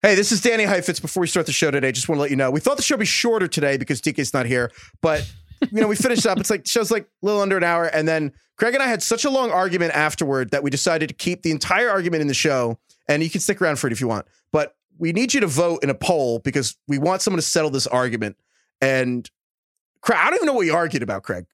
Hey, this is Danny Heifetz. Before we start the show today, just want to let you know, we thought the show would be shorter today because DK's not here, but we finished up. It's like the show's like a little under an hour, and then Craig and I had such a long argument afterward that we decided to keep the entire argument in the show, and you can stick around for it if you want, but we need you to vote in a poll because we want someone to settle this argument. And Craig, I don't even know what we argued about, Craig.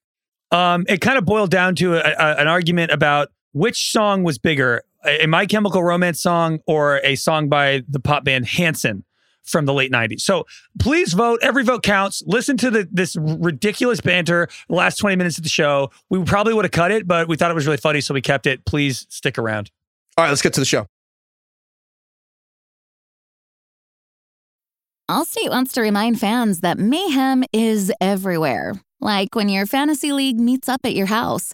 It kind of boiled down to an argument about which song was bigger, a My Chemical Romance song or a song by the pop band Hanson from the late 90s. So please vote. Every vote counts. Listen to this ridiculous banter the last 20 minutes of the show. We probably would have cut it, but we thought it was really funny, so we kept it. Please stick around. All right, let's get to the show. Allstate wants to remind fans that mayhem is everywhere. Like when your fantasy league meets up at your house.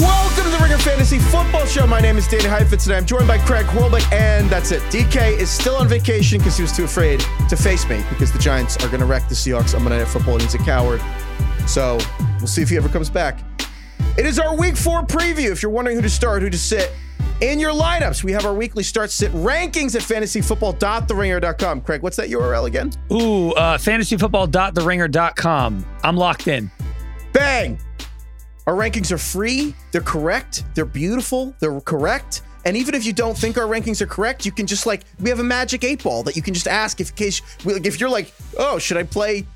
Welcome to the Ringer Fantasy Football Show. My name is Danny Heifetz, and I'm joined by Craig Horlbeck, and that's it. DK is still on vacation because he was too afraid to face me because the Giants are going to wreck the Seahawks on Monday Night Football, and he's a coward. So we'll see if he ever comes back. It is our Week 4 preview. If you're wondering who to start, who to sit, in your lineups, we have our weekly start-sit rankings at fantasyfootball.theringer.com. Craig, what's that URL again? Ooh, fantasyfootball.theringer.com. I'm locked in. Bang! Our rankings are free, they're correct, they're beautiful, they're correct. And even if you don't think our rankings are correct, you can just we have a magic 8-ball that you can just ask if you're like, oh, should I play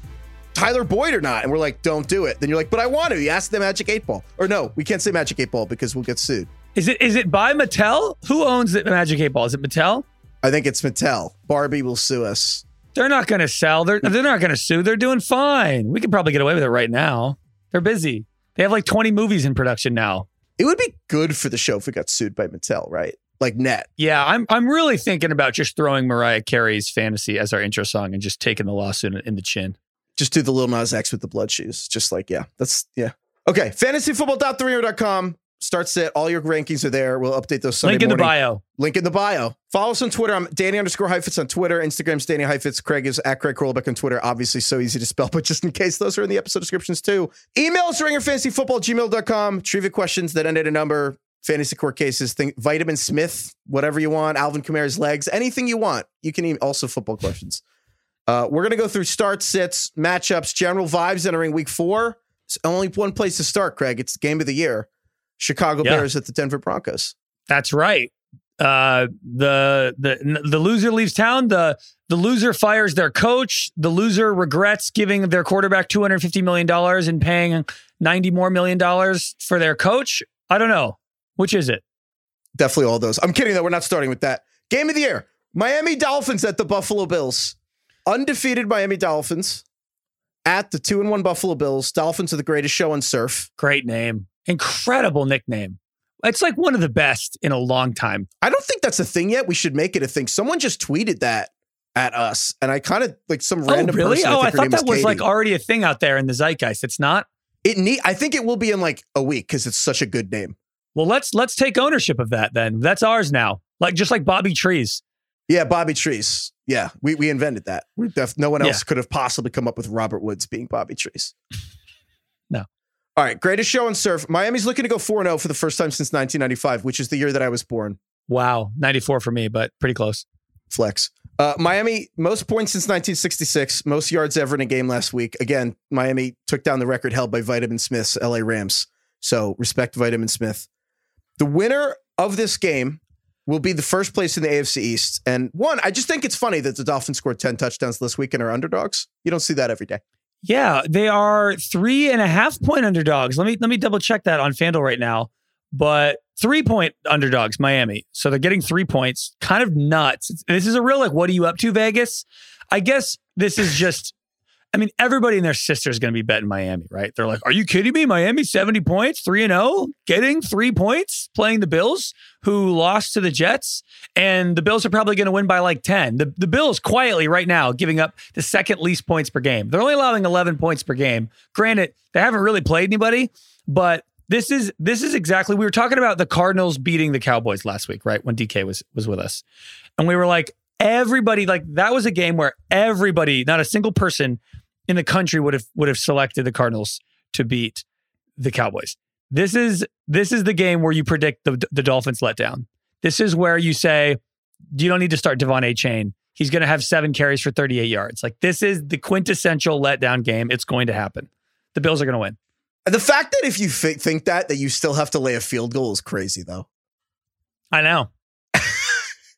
Tyler Boyd or not? And we're like, don't do it. Then you're like, but I want to. You ask the magic 8-ball. Or no, we can't say magic 8-ball because we'll get sued. Is it by Mattel? Who owns the magic 8-ball? Is it Mattel? I think it's Mattel. Barbie will sue us. They're not going to sell. They're not going to sue. They're doing fine. We could probably get away with it right now. They're busy. They have 20 movies in production now. It would be good for the show if we got sued by Mattel, right? Net. Yeah, I'm really thinking about just throwing Mariah Carey's Fantasy as our intro song and just taking the lawsuit in the chin. Just do the Lil Nas X with the blood shoes. Okay, fantasyfootball.theringer.com. Start set. All your rankings are there. We'll update those Sunday morning. Link in the bio. Follow us on Twitter. I'm Danny_Heifetz on Twitter. Instagram's Danny Heifetz. Craig is at Craig Horlbeck on Twitter. Obviously, so easy to spell, but just in case, those are in the episode descriptions too. Email us ringerfantasyfootball@gmail.com. Trivia questions that end at a number. Fantasy court cases. Think Vitamin Smith, whatever you want. Alvin Kamara's legs. Anything you want. You can email also football questions. We're going to go through start sits, matchups, general vibes entering week 4. It's only one place to start, Craig. It's the game of the year. Chicago Bears at the Denver Broncos. That's right. The loser leaves town. The loser fires their coach. The loser regrets giving their quarterback $250 million and paying $90 million for their coach. I don't know. Which is it? Definitely all those. I'm kidding though. We're not starting with that. Game of the year. Miami Dolphins at the Buffalo Bills. Undefeated Miami Dolphins at the 2-1 Buffalo Bills. Dolphins are the greatest show on surf. Great name. Incredible nickname. It's one of the best in a long time. I don't think that's a thing yet. We should make it a thing. Someone just tweeted that at us, and I kind of some random person. Oh, really? Oh, I thought that was already a thing out there in the zeitgeist. It's not? I think it will be in a week because it's such a good name. Well, let's take ownership of that then. That's ours now. Just like Bobby Trees. Yeah, Bobby Trees. Yeah, we invented that. No one else could have possibly come up with Robert Woods being Bobby Trees. No. All right, greatest show on surf. Miami's looking to go 4-0 for the first time since 1995, which is the year that I was born. Wow, 94 for me, but pretty close. Flex. Miami, most points since 1966, most yards ever in a game last week. Again, Miami took down the record held by Vitamin Smith's LA Rams. So respect Vitamin Smith. The winner of this game will be the first place in the AFC East. And one, I just think it's funny that the Dolphins scored 10 touchdowns this week and are underdogs. You don't see that every day. Yeah, they are 3.5-point underdogs. Let me double check that on FanDuel right now. But 3-point underdogs, Miami. So they're getting 3 points. Kind of nuts. This is a real, like, what are you up to, Vegas? I guess this is just, I mean, everybody and their sister is going to be betting Miami, right? They're like, are you kidding me? Miami, 70 points, 3-0, getting 3 points, playing the Bills, who lost to the Jets. And the Bills are probably going to win by like 10. The Bills quietly right now giving up the second least points per game. They're only allowing 11 points per game. Granted, they haven't really played anybody, but this is exactly, we were talking about the Cardinals beating the Cowboys last week, right? When DK was with us. And we were like, everybody, like, that was a game where everybody, not a single person in the country would have selected the Cardinals to beat the Cowboys. This is the game where you predict the Dolphins letdown. This is where you say, you don't need to start De'Von Achane. He's going to have 7 carries for 38 yards. Like, this is the quintessential letdown game. It's going to happen. The Bills are going to win. The fact that if you think that you still have to lay a field goal is crazy, though. I know.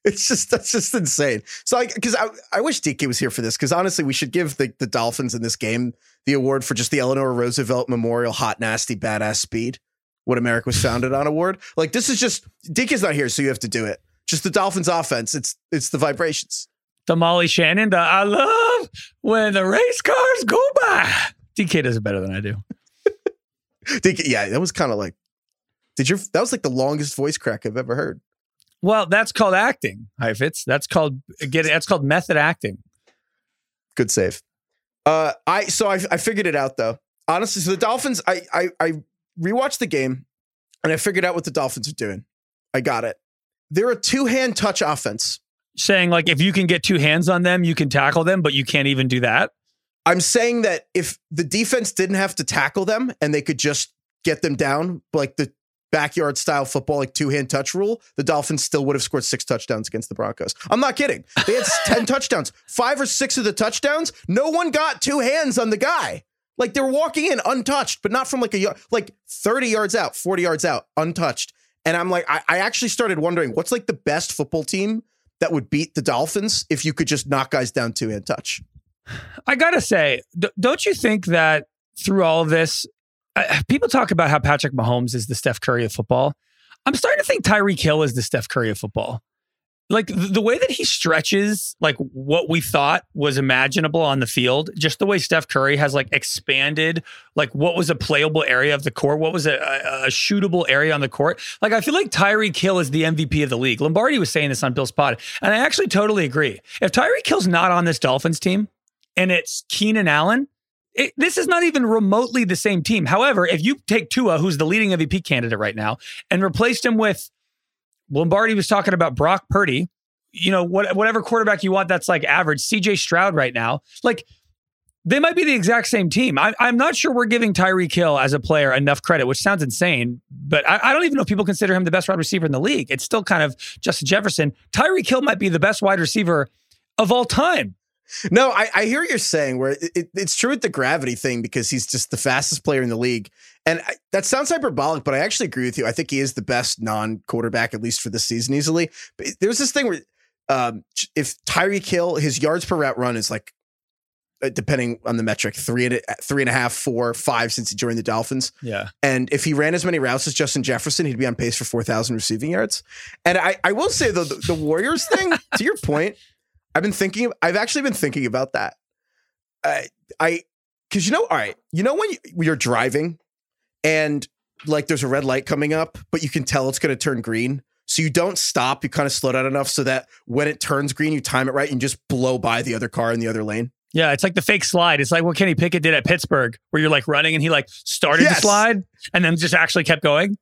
That's just insane. So, because I wish DK was here for this, because honestly, we should give the Dolphins in this game the award for just the Eleanor Roosevelt Memorial Hot, Nasty, Badass Speed, What America Was Founded On award. Like, this is just, DK's not here, so you have to do it. Just the Dolphins offense. It's the vibrations. The Molly Shannon, I love when the race cars go by. DK does it better than I do. DK, yeah, that was kind of like, that was like the longest voice crack I've ever heard. Well, that's called acting, Heifetz. That's called method acting. Good save. I figured it out though. Honestly, so the Dolphins, I rewatched the game and I figured out what the Dolphins are doing. I got it. They're a 2-hand touch offense. Saying like, if you can get 2 hands on them, you can tackle them, but you can't even do that. I'm saying that if the defense didn't have to tackle them and they could just get them down, like the backyard style football, like 2-hand touch rule, the Dolphins still would have scored 6 touchdowns against the Broncos. I'm not kidding. They had 10 touchdowns, 5 or 6 of the touchdowns. No one got 2 hands on the guy. Like, they were walking in untouched, but not from like a yard, like 30 yards out, 40 yards out, untouched. And I'm like, I actually started wondering what's like the best football team that would beat the Dolphins if you could just knock guys down 2-hand touch. I gotta say, don't you think that through all of this, people talk about how Patrick Mahomes is the Steph Curry of football. I'm starting to think Tyreek Hill is the Steph Curry of football. Like, the way that he stretches, like what we thought was imaginable on the field, just the way Steph Curry has like expanded, like what was a playable area of the court, what was a shootable area on the court. Like, I feel like Tyreek Hill is the MVP of the league. Lombardi was saying this on Bill's pod, and I actually totally agree. If Tyreek Hill's not on this Dolphins team and it's Keenan Allen, this is not even remotely the same team. However, if you take Tua, who's the leading MVP candidate right now, and replaced him with, Lombardi was talking about Brock Purdy, you know, whatever quarterback you want that's like average, CJ Stroud right now, like they might be the exact same team. I'm not sure we're giving Tyreek Hill as a player enough credit, which sounds insane, but I don't even know if people consider him the best wide receiver in the league. It's still kind of Justin Jefferson. Tyreek Hill might be the best wide receiver of all time. No, I hear what you're saying, where it's true with the gravity thing, because he's just the fastest player in the league. And that sounds hyperbolic, but I actually agree with you. I think he is the best non-quarterback, at least for this season, easily. But there's this thing where if Tyreek Hill, his yards per route run is like, depending on the metric, 3.5, 4, 5 since he joined the Dolphins. Yeah. And if he ran as many routes as Justin Jefferson, he'd be on pace for 4,000 receiving yards. And I will say, though, the Warriors thing, to your point, I've actually been thinking about that. Because all right, when you're driving and like there's a red light coming up, but you can tell it's going to turn green. So you don't stop. You kind of slow down enough so that when it turns green, you time it right and just blow by the other car in the other lane. Yeah, it's like the fake slide. It's like what Kenny Pickett did at Pittsburgh, where you're like running and he like started the slide and then just actually kept going.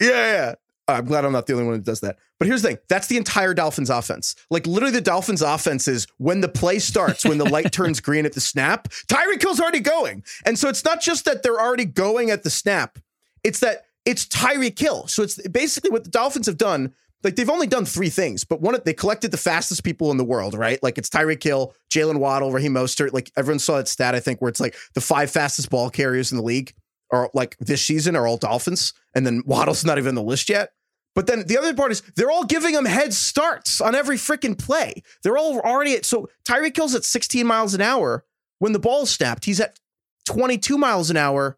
Yeah. I'm glad I'm not the only one who does that. But here's the thing. That's the entire Dolphins offense. Like, literally the Dolphins offense is when the play starts, when the light turns green at the snap, Tyreek Hill's already going. And so it's not just that they're already going at the snap. It's that it's Tyreek Hill. So it's basically what the Dolphins have done. Like, they've only done 3 things, but one, they collected the fastest people in the world, right? Like, it's Tyreek Hill, Jalen Waddle, Raheem Mostert. Like, everyone saw that stat, I think, where it's like the 5 fastest ball carriers in the league. are like this season are all Dolphins, and then Waddle's not even on the list yet. But then the other part is they're all giving them head starts on every freaking play. They're all already at, so Tyreek Hill's at 16 miles an hour when the ball is snapped. He's at 22 miles an hour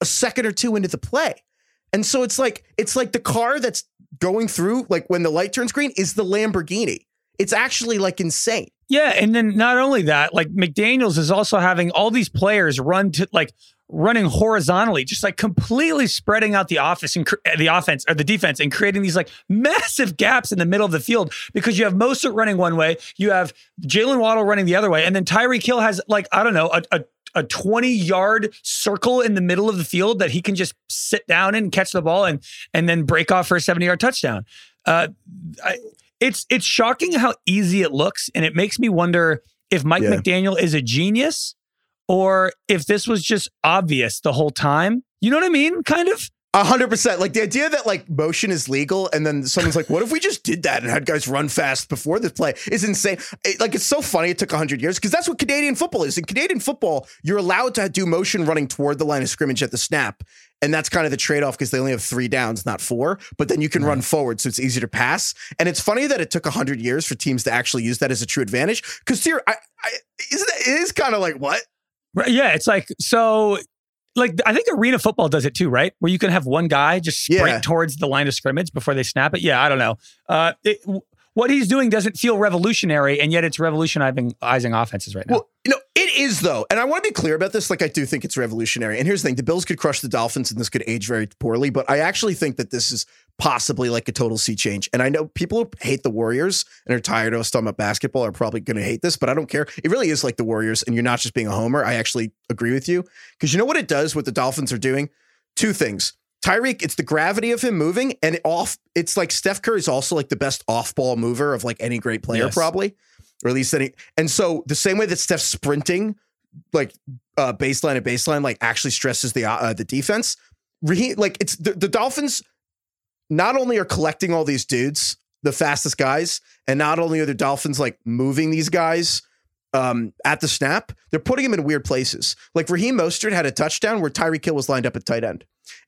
a second or two into the play. And so it's like the car that's going through, like when the light turns green, is the Lamborghini. It's actually like insane. Yeah. And then not only that, like McDaniels is also having all these players running horizontally, just like completely spreading out the defense and creating these like massive gaps in the middle of the field, because you have Mostert running one way, you have Jalen Waddle running the other way, and then Tyreek Hill has like, I don't know, a 20-yard circle in the middle of the field that he can just sit down and catch the ball and then break off for a 70-yard touchdown. It's shocking how easy it looks, and it makes me wonder if Mike McDaniel is a genius or if this was just obvious the whole time. You know what I mean? Kind of. 100%. Like the idea that like motion is legal and then someone's like, what if we just did that and had guys run fast before this play is insane. It's so funny. It took 100 years because that's what Canadian football is. In Canadian football, you're allowed to do motion running toward the line of scrimmage at the snap. And that's kind of the trade-off because they only have 3 downs, not 4, but then you can run forward. So it's easier to pass. And it's funny that it took 100 years for teams to actually use that as a true advantage. Cause here, it is kind of like what? Right, yeah. It's like, so like, I think arena football does it too, right? Where you can have one guy just sprint towards the line of scrimmage before they snap it. Yeah, I don't know. What he's doing doesn't feel revolutionary, and yet it's revolutionizing offenses right now. Well, you know, it is, though. And I want to be clear about this. Like, I do think it's revolutionary. And here's the thing. The Bills could crush the Dolphins, and this could age very poorly. But I actually think that this is possibly like a total sea change. And I know people who hate the Warriors and are tired of us talking about basketball are probably going to hate this, but I don't care. It really is like the Warriors, and you're not just being a homer. I actually agree with you. Because you know what it does, what the Dolphins are doing? 2 things. Tyreek, it's the gravity of him moving and off. It's like Steph Curry is also like the best off ball mover of like any great player, probably, or at least any. And so the same way that Steph's sprinting, like baseline to baseline, like actually stresses the defense. Like it's the Dolphins not only are collecting all these dudes, the fastest guys, and not only are the Dolphins like moving these guys at the snap, they're putting him in weird places. Like Raheem Mostert had a touchdown where Tyreek Hill was lined up at tight end.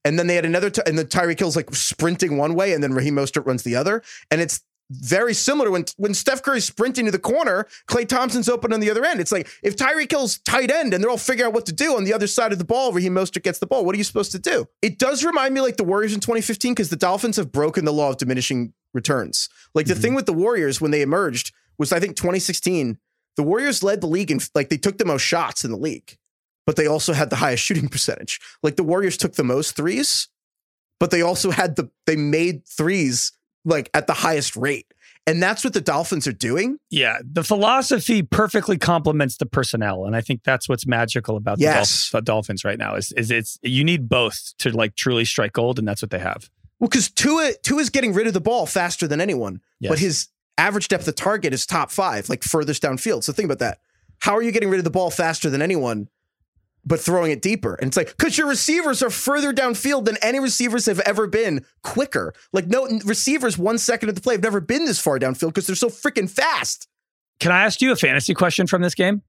And then they had another, and then Tyreek Hill's like sprinting one way, and then Raheem Mostert runs the other. And it's very similar to when Steph Curry's sprinting to the corner, Klay Thompson's open on the other end. It's like if Tyreek Hill's tight end and they're all figuring out what to do on the other side of the ball, Raheem Mostert gets the ball. What are you supposed to do? It does remind me like the Warriors in 2015, because the Dolphins have broken the law of diminishing returns. Like the thing with the Warriors when they emerged was, I think 2016, the Warriors led the league and like they took the most shots in the league, but they also had the highest shooting percentage. Like the Warriors took the most threes, but they also had they made threes like at the highest rate. And that's what the Dolphins are doing. Yeah. The philosophy perfectly complements the personnel. And I think that's what's magical about the Dolphins right now is it's, you need both to like truly strike gold. And that's what they have. Well, cause Tua is getting rid of the ball faster than anyone, but his average depth of target is top 5, like furthest downfield. So think about that. How are you getting rid of the ball faster than anyone, but throwing it deeper? And it's like, because your receivers are further downfield than any receivers have ever been quicker. Like no receivers 1 second of the play have never been this far downfield because they're so freaking fast. Can I ask you a fantasy question from this game?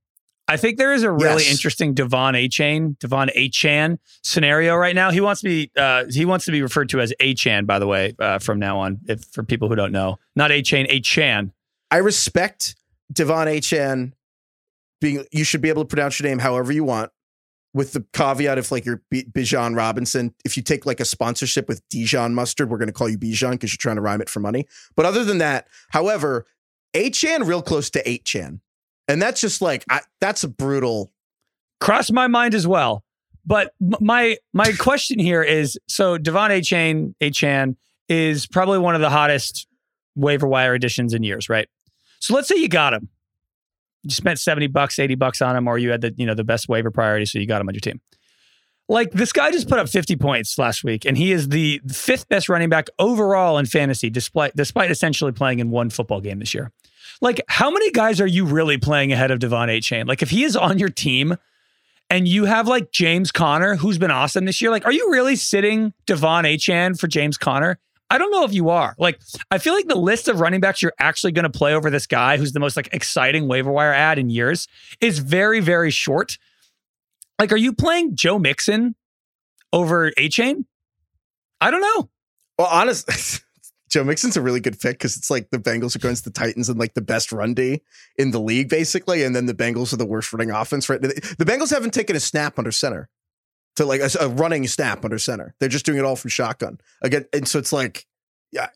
I think there is a really interesting De'Von Achane scenario right now. He wants to be referred to as Achane, by the way, from now on, for people who don't know. Not Achane, Achane. I respect De'Von Achane being, you should be able to pronounce your name however you want, with the caveat of like you're Bijan Robinson. If you take like a sponsorship with Dijon mustard, we're going to call you Bijan because you're trying to rhyme it for money. But other than that, however, Achane real close to 8chan. And that's just like, that's a brutal. Crossed my mind as well. But my question here is, so De'Von Achane is probably one of the hottest waiver wire additions in years, right? So let's say you got him. You spent $70, $80 on him, or you had the best waiver priority, so you got him on your team. Like this guy just put up 50 points last week, and he is the 5th best running back overall in fantasy, despite essentially playing in one football game this year. Like, how many guys are you really playing ahead of De'Von Achane? Like, if he is on your team, and you have like James Conner, who's been awesome this year, like, are you really sitting De'Von Achane for James Conner? I don't know if you are. Like, I feel like the list of running backs you're actually going to play over this guy, who's the most like exciting waiver wire ad in years, is very, very short. Like, are you playing Joe Mixon over Achane? I don't know. Well, honestly, Joe Mixon's a really good fit because it's like the Bengals are going to the Titans and like the best run D in the league, basically. And then the Bengals are the worst running offense. Right? The Bengals haven't taken a snap under center to like a running snap under center. They're just doing it all from shotgun again. And so it's like, yeah.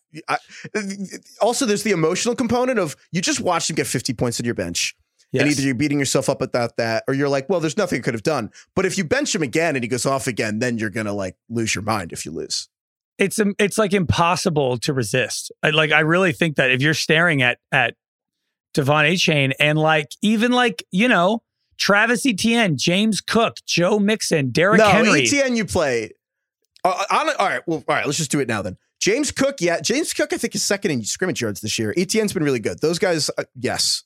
Also, there's the emotional component of you just watched them get 50 points on your bench. Yes. And either you're beating yourself up about that or you're like, well, there's nothing I could have done. But if you bench him again and he goes off again, then you're going to like lose your mind if you lose. It's like impossible to resist. I really think that if you're staring at De'Von Achane and Travis Etienne, James Cook, Joe Mixon, Derrick Henry. Etienne you play. All right. Let's just do it now then. James Cook. Yeah. James Cook, I think, is second in scrimmage yards this year. Etienne's been really good. Those guys. Yes.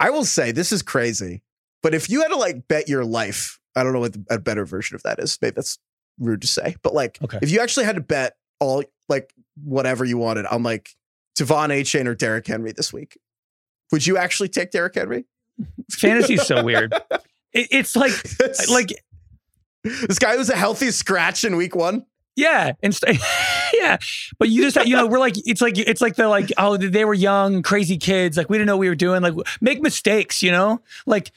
I will say this is crazy, but if you had to like bet your life, I don't know what a better version of that is. Maybe that's rude to say, but like, okay, if you actually had to bet all like whatever you wanted on like De'Von Achane or Derrick Henry this week, would you actually take Derrick Henry? Fantasy is so weird. It's like this guy was a healthy scratch in week one. Yeah, and yeah, but you just we're like it's like oh, they were young, crazy kids. Like we didn't know what we were doing. Like make mistakes, Like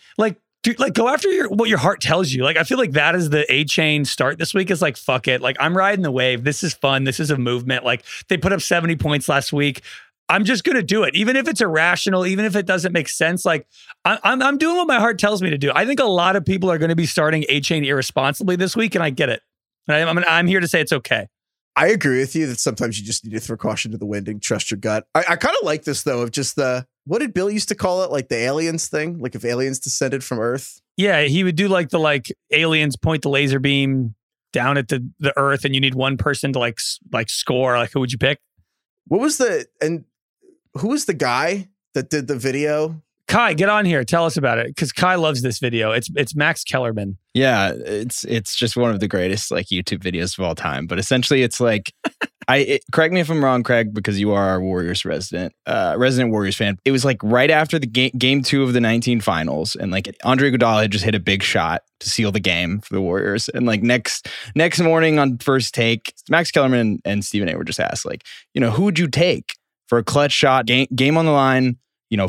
go after what your heart tells you. Like I feel like that is the Achane start this week. Is like fuck it. Like I'm riding the wave. This is fun. This is a movement. Like they put up 70 points last week. I'm just gonna do it, even if it's irrational, even if it doesn't make sense. Like I'm doing what my heart tells me to do. I think a lot of people are going to be starting Achane irresponsibly this week, and I get it. I'm here to say it's okay. I agree with you that sometimes you just need to throw caution to the wind and trust your gut. I kind of like this, though, of just the, what did Bill used to call it? Like the aliens thing? Like if aliens descended from Earth? Yeah, he would do like the aliens point the laser beam down at the Earth and you need one person to like score. Like who would you pick? What was who was the guy that did the video? Kai, get on here. Tell us about it. Because Kai loves this video. It's Max Kellerman. Yeah, it's just one of the greatest like YouTube videos of all time. But essentially it's like, correct me if I'm wrong, Craig, because you are our Warriors resident Warriors fan. It was like right after the game two of the 19 finals. And like Andre Iguodala had just hit a big shot to seal the game for the Warriors. And like next morning on First Take, Max Kellerman and Stephen A were just asked like, who would you take for a clutch shot, game on the line?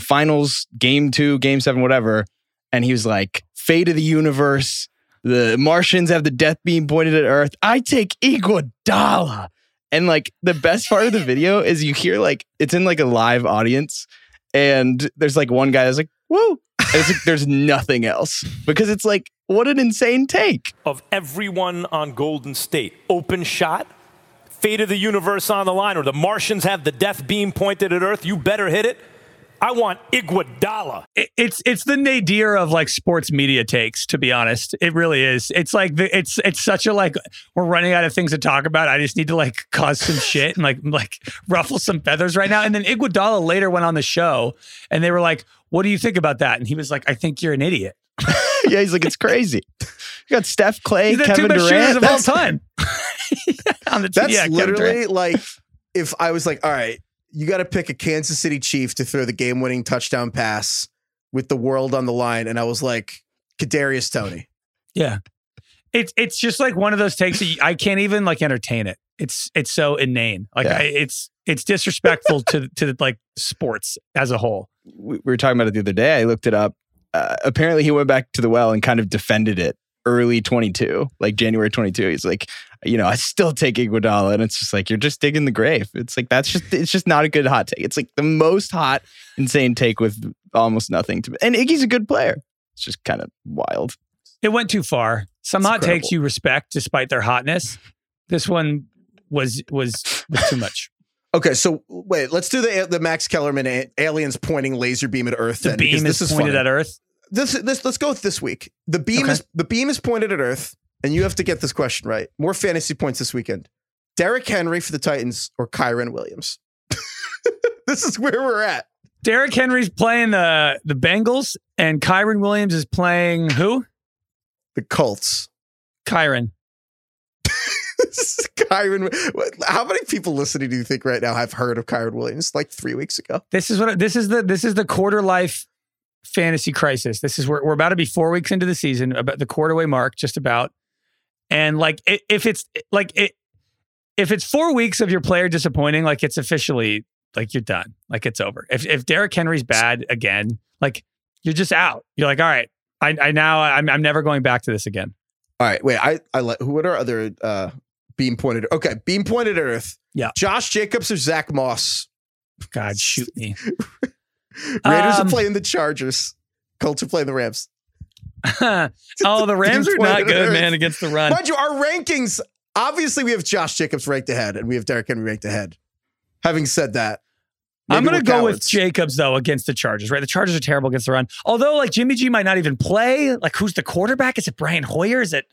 Finals, game 2, game 7, whatever. And he was like, fate of the universe. The Martians have the death beam pointed at Earth. I take Iguodala. And like the best part of the video is you hear like, it's in like a live audience. And there's like one guy that's like, woo. It's like, there's nothing else because it's like, what an insane take. Of everyone on Golden State, open shot. Fate of the universe on the line, or the Martians have the death beam pointed at Earth. You better hit it. I want Iguodala. It's the nadir of like sports media takes, to be honest. It really is. It's like it's such a like we're running out of things to talk about. I just need to like cause some shit and like ruffle some feathers right now. And then Iguodala later went on the show and they were like, "What do you think about that?" And he was like, "I think you're an idiot." Yeah, he's like, "It's crazy." You got Steph, Clay, Kevin Durant of all time. That's literally like if I was like, "All right, you got to pick a Kansas City Chief to throw the game-winning touchdown pass with the world on the line." And I was like, Kadarius Toney. Yeah. It's just like one of those takes that I can't even like entertain it. It's so inane. Like yeah. It's disrespectful to like sports as a whole. We were talking about it the other day. I looked it up. Apparently he went back to the well and kind of defended it early 22, like January 22. He's like, I still take Iguodala. And it's just like, you're just digging the grave. It's like, it's just not a good hot take. It's like the most hot, insane take with almost nothing to me. And Iggy's a good player. It's just kind of wild. It went too far. Some it's hot incredible. Takes you respect despite their hotness. This one was too much. Okay, so wait, let's do the Max Kellerman aliens pointing laser beam at Earth. The beam is pointed at Earth. This let's go with this week. The beam is pointed at Earth. And you have to get this question right. More fantasy points this weekend. Derrick Henry for the Titans or Kyren Williams? This is where we're at. Derrick Henry's playing the Bengals and Kyren Williams is playing who? The Colts. Kyren. This is Kyren. How many people listening do you think right now have heard of Kyren Williams? Like 3 weeks ago. This is the quarter life fantasy crisis. This is where we're about to be 4 weeks into the season, about the quarterway mark, just about. And like, if it's 4 weeks of your player disappointing, like it's officially like you're done, like it's over. If Derrick Henry's bad again, like you're just out. You're like, all right, I'm never going back to this again. All right, wait. What are other beam pointed? Okay, beam pointed at Earth. Yeah, Josh Jacobs or Zach Moss. God, shoot me. Raiders are playing the Chargers. Colts are playing the Rams. Oh, the Rams are not good, man, against the run. Mind you, our rankings, obviously we have Josh Jacobs ranked ahead and we have Derrick Henry ranked ahead. Having said that, I'm going to go with Jacobs, though, against the Chargers, right? The Chargers are terrible against the run. Although, like, Jimmy G might not even play. Like, who's the quarterback? Is it Brian Hoyer? Is it...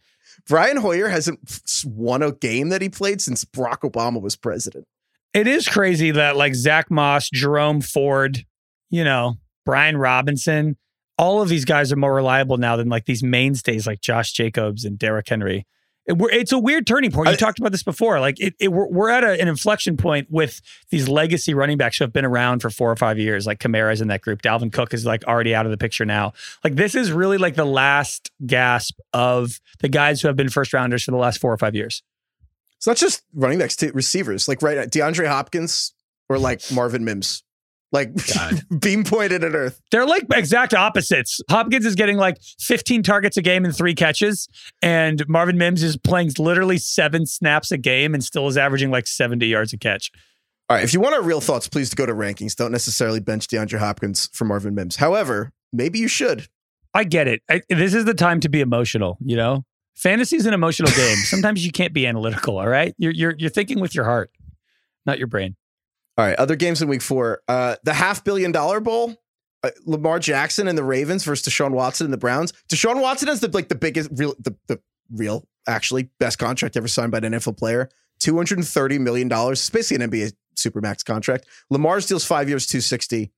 Brian Hoyer hasn't won a game that he played since Barack Obama was president. It is crazy that, like, Zach Moss, Jerome Ford, you know, Brian Robinson, all of these guys are more reliable now than like these mainstays like Josh Jacobs and Derrick Henry. It's a weird turning point. You talked about this before. Like we're at an inflection point with these legacy running backs who have been around for 4 or 5 years. Like Kamara's in that group. Dalvin Cook is like already out of the picture now. Like this is really like the last gasp of the guys who have been first rounders for the last 4 or 5 years. It's not just running backs, to receivers. Like right, DeAndre Hopkins or like Marvin Mims. Like beam pointed at Earth. They're like exact opposites. Hopkins is getting like 15 targets a game and 3 catches. And Marvin Mims is playing literally 7 snaps a game and still is averaging like 70 yards a catch. All right. If you want our real thoughts, please go to rankings. Don't necessarily bench DeAndre Hopkins for Marvin Mims. However, maybe you should. I get it. This is the time to be emotional. You know, fantasy is an emotional game. Sometimes you can't be analytical. All right. You're thinking with your heart, not your brain. All right, other games in week 4. The $500 million bowl, Lamar Jackson and the Ravens versus Deshaun Watson and the Browns. Deshaun Watson has the best contract ever signed by an NFL player. $230 million. It's basically an NBA Supermax contract. Lamar steals 5 years, $260.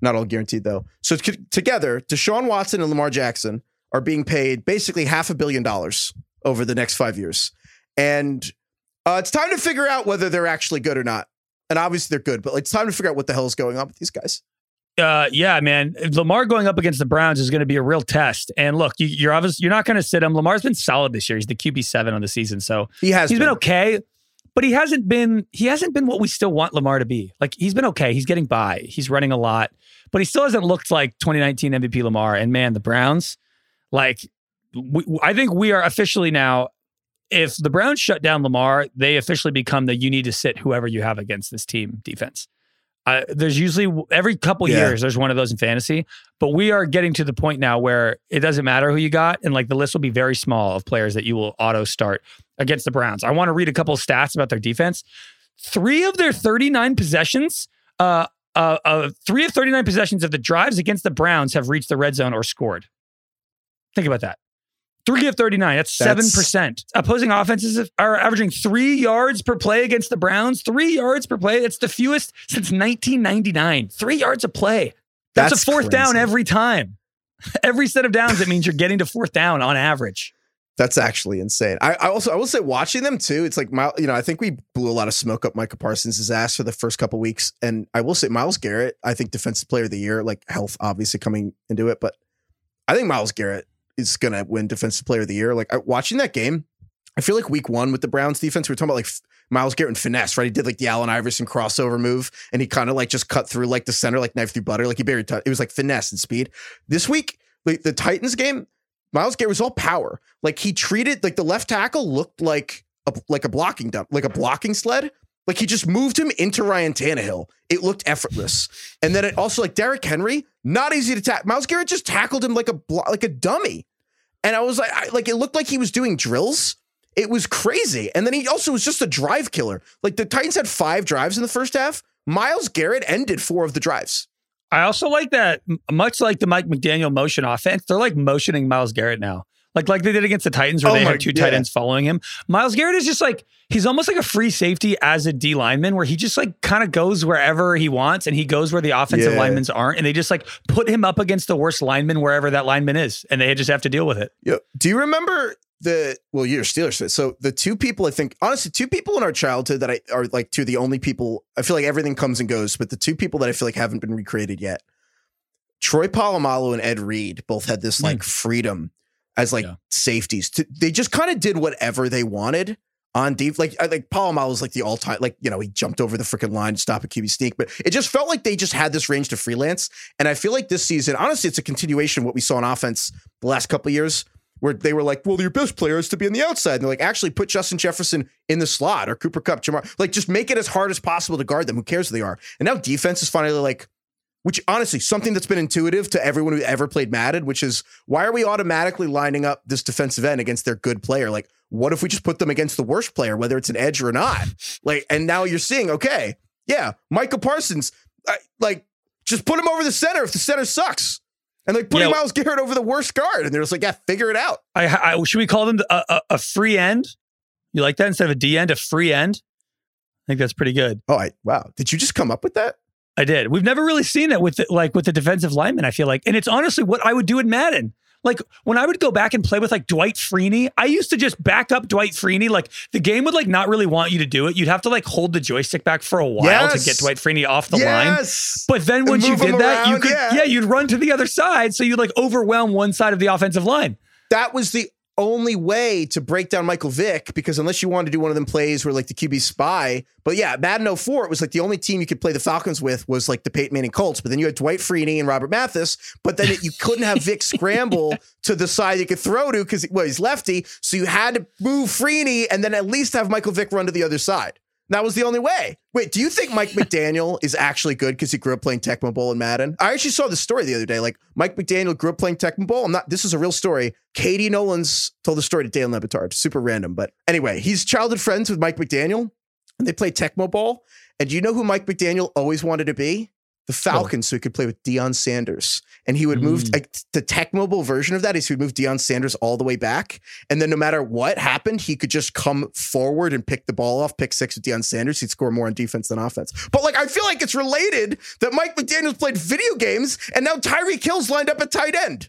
Not all guaranteed, though. So together, Deshaun Watson and Lamar Jackson are being paid basically $500 million over the next 5 years. And it's time to figure out whether they're actually good or not. And obviously they're good, but like, it's time to figure out what the hell is going on with these guys. Yeah, man. Lamar going up against the Browns is going to be a real test. And look, you're obviously you're not going to sit him. Lamar's been solid this year. He's the QB7 on the season, so he's been okay, but he hasn't been what we still want Lamar to be. Like he's been okay. He's getting by. He's running a lot, but he still hasn't looked like 2019 MVP Lamar. And man, the Browns, like I think we are officially now. If the Browns shut down Lamar, they officially become the you need to sit whoever you have against this team defense. There's usually every couple years, there's one of those in fantasy, but we are getting to the point now where it doesn't matter who you got. And like the list will be very small of players that you will auto start against the Browns. I want to read a couple of stats about their defense. 3 of 39 possessions of the drives against the Browns have reached the red zone or scored. Think about that. 3 of 39, that's 7%. Opposing offenses are averaging 3 yards per play against the Browns. 3 yards per play. That's the fewest since 1999. 3 yards a play. That's a fourth crazy. Down every time. Every set of downs, it means you're getting to fourth down on average. That's actually insane. I will say watching them too, it's like, I think we blew a lot of smoke up Micah Parsons' ass for the first couple weeks. And I will say Myles Garrett, I think defensive player of the year, like health obviously coming into it, but I think Myles Garrett is going to win defensive player of the year. Like watching that game, I feel like week 1 with the Browns defense, we were talking about like Myles Garrett and finesse, right? He did like the Allen Iverson crossover move and he kind of like just cut through like the center, like knife through butter. Like he buried, it was like finesse and speed. This week, like the Titans game, Myles Garrett was all power. Like he treated like the left tackle looked like a blocking dump, like a blocking sled. Like he just moved him into Ryan Tannehill. It looked effortless. And then it also like Derrick Henry, not easy to tackle. Myles Garrett just tackled him like a dummy. And I was like, it looked like he was doing drills. It was crazy. And then he also was just a drive killer. Like the Titans had 5 drives in the first half. Myles Garrett ended 4 of the drives. I also like that much like the Mike McDaniel motion offense, they're like motioning Myles Garrett now. Like they did against the Titans where they had 2 tight ends following him. Myles Garrett is just like, he's almost like a free safety as a D lineman where he just like kind of goes wherever he wants and he goes where the offensive linemen aren't. And they just like put him up against the worst lineman wherever that lineman is. And they just have to deal with it. Yeah. Do you remember you're Steelers fan. So the 2 people, I think, honestly, 2 people in our childhood that are like 2 of the only people, I feel like everything comes and goes, but the 2 people that I feel like haven't been recreated yet, Troy Polamalu and Ed Reed both had this like freedom as like safeties. They just kind of did whatever they wanted on deep. Like Palomalu was like the all time, like, you know, he jumped over the freaking line to stop a QB sneak, but it just felt like they just had this range to freelance. And I feel like this season, honestly, it's a continuation of what we saw on offense the last couple of years, where they were like, well, your best player is to be on the outside. And they're like, actually put Justin Jefferson in the slot, or Cooper Kupp, Jamar, like just make it as hard as possible to guard them. Who cares who they are? And now defense is finally like, which honestly, something that's been intuitive to everyone who ever played Madden, which is why are we automatically lining up this defensive end against their good player? Like, what if we just put them against the worst player, whether it's an edge or not? Like, and now you're seeing, okay, yeah, Michael Parsons, like just put him over the center if the center sucks. And like putting Myles Garrett over the worst guard, and they're just like, yeah, figure it out. Should we call them a free end? You like that instead of a D end, a free end? I think that's pretty good. Oh, wow! Did you just come up with that? I did. We've never really seen it with the defensive lineman. I feel like, and it's honestly what I would do in Madden. Like when I would go back and play with like Dwight Freeney, I used to just back up Dwight Freeney. Like the game would like not really want you to do it. You'd have to like hold the joystick back for a while to get Dwight Freeney off the line. But then once you did that, around, you could, you'd run to the other side. So you'd like overwhelm one side of the offensive line. That was the only way to break down Michael Vick, because unless you wanted to do one of them plays where like the QB spy, but yeah, Madden 04, it was like the only team you could play the Falcons with was like the Peyton Manning Colts, but then you had Dwight Freeney and Robert Mathis, but then you couldn't have Vick scramble to the side you could throw to because he's lefty, so you had to move Freeney and then at least have Michael Vick run to the other side. That was the only way. Wait, do you think Mike McDaniel is actually good because he grew up playing Tecmo Bowl in Madden? I actually saw this story the other day. Like, Mike McDaniel grew up playing Tecmo Bowl. This is a real story. Katie Nolan's told the story to Dan Le Batard. Super random. But anyway, he's childhood friends with Mike McDaniel, and they play Tecmo Bowl. And you know who Mike McDaniel always wanted to be? The Falcons, so he could play with Deion Sanders. And he would move the Tecmo Bowl version of that is he would move Deion Sanders all the way back. And then no matter what happened, he could just come forward and pick the ball off, pick six with Deion Sanders. He'd score more on defense than offense. But like, I feel like it's related that Mike McDaniel's played video games and now Tyreek Hill's lined up at tight end.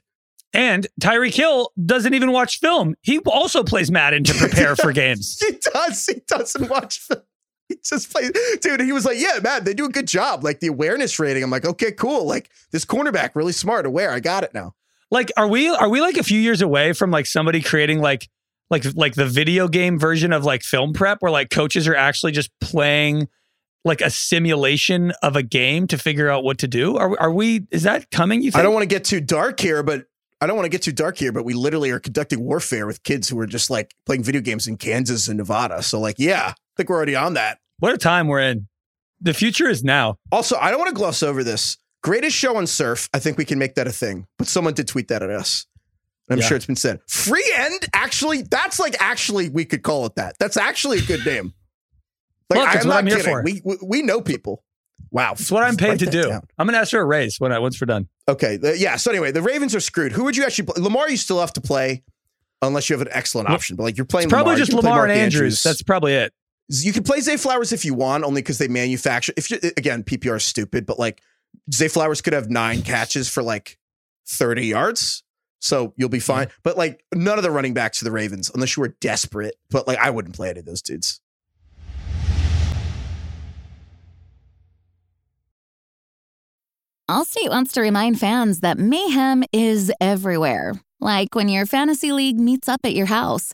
And Tyreek Hill doesn't even watch film. He also plays Madden to prepare for games. He does. He doesn't watch film. He just plays, dude. He was like, yeah, man, they do a good job. Like the awareness rating. I'm like, okay, cool. Like this cornerback, really smart, aware. I got it now. Like, are we like a few years away from like somebody creating like the video game version of like film prep where like coaches are actually just playing like a simulation of a game to figure out what to do? Are we, is that coming? You think? I don't want to get too dark here, but we literally are conducting warfare with kids who are just like playing video games in Kansas and Nevada. So like, yeah. I think we're already on that. What a time we're in. The future is now. Also, I don't want to gloss over this. Greatest show on surf. I think we can make that a thing. But someone did tweet that at us. I'm sure it's been said. Free end? Actually, that's like we could call it that. That's actually a good name. Like, look, I'm not kidding. Here for. We know people. Wow. That's what I'm paid to do. Down. I'm going to ask for a raise once we're done. Okay. So anyway, the Ravens are screwed. Who would you actually play? Lamar, you still have to play unless you have an excellent option. But like you're playing Lamar. Probably just Lamar and Andrews. That's probably it. You can play Zay Flowers if you want, only because they manufacture. If you, again, PPR is stupid, but like Zay Flowers could have 9 catches for like 30 yards, so you'll be fine. But like none of the running backs for the Ravens, unless you were desperate. But like I wouldn't play any of those dudes. Allstate wants to remind fans that mayhem is everywhere. Like when your fantasy league meets up at your house.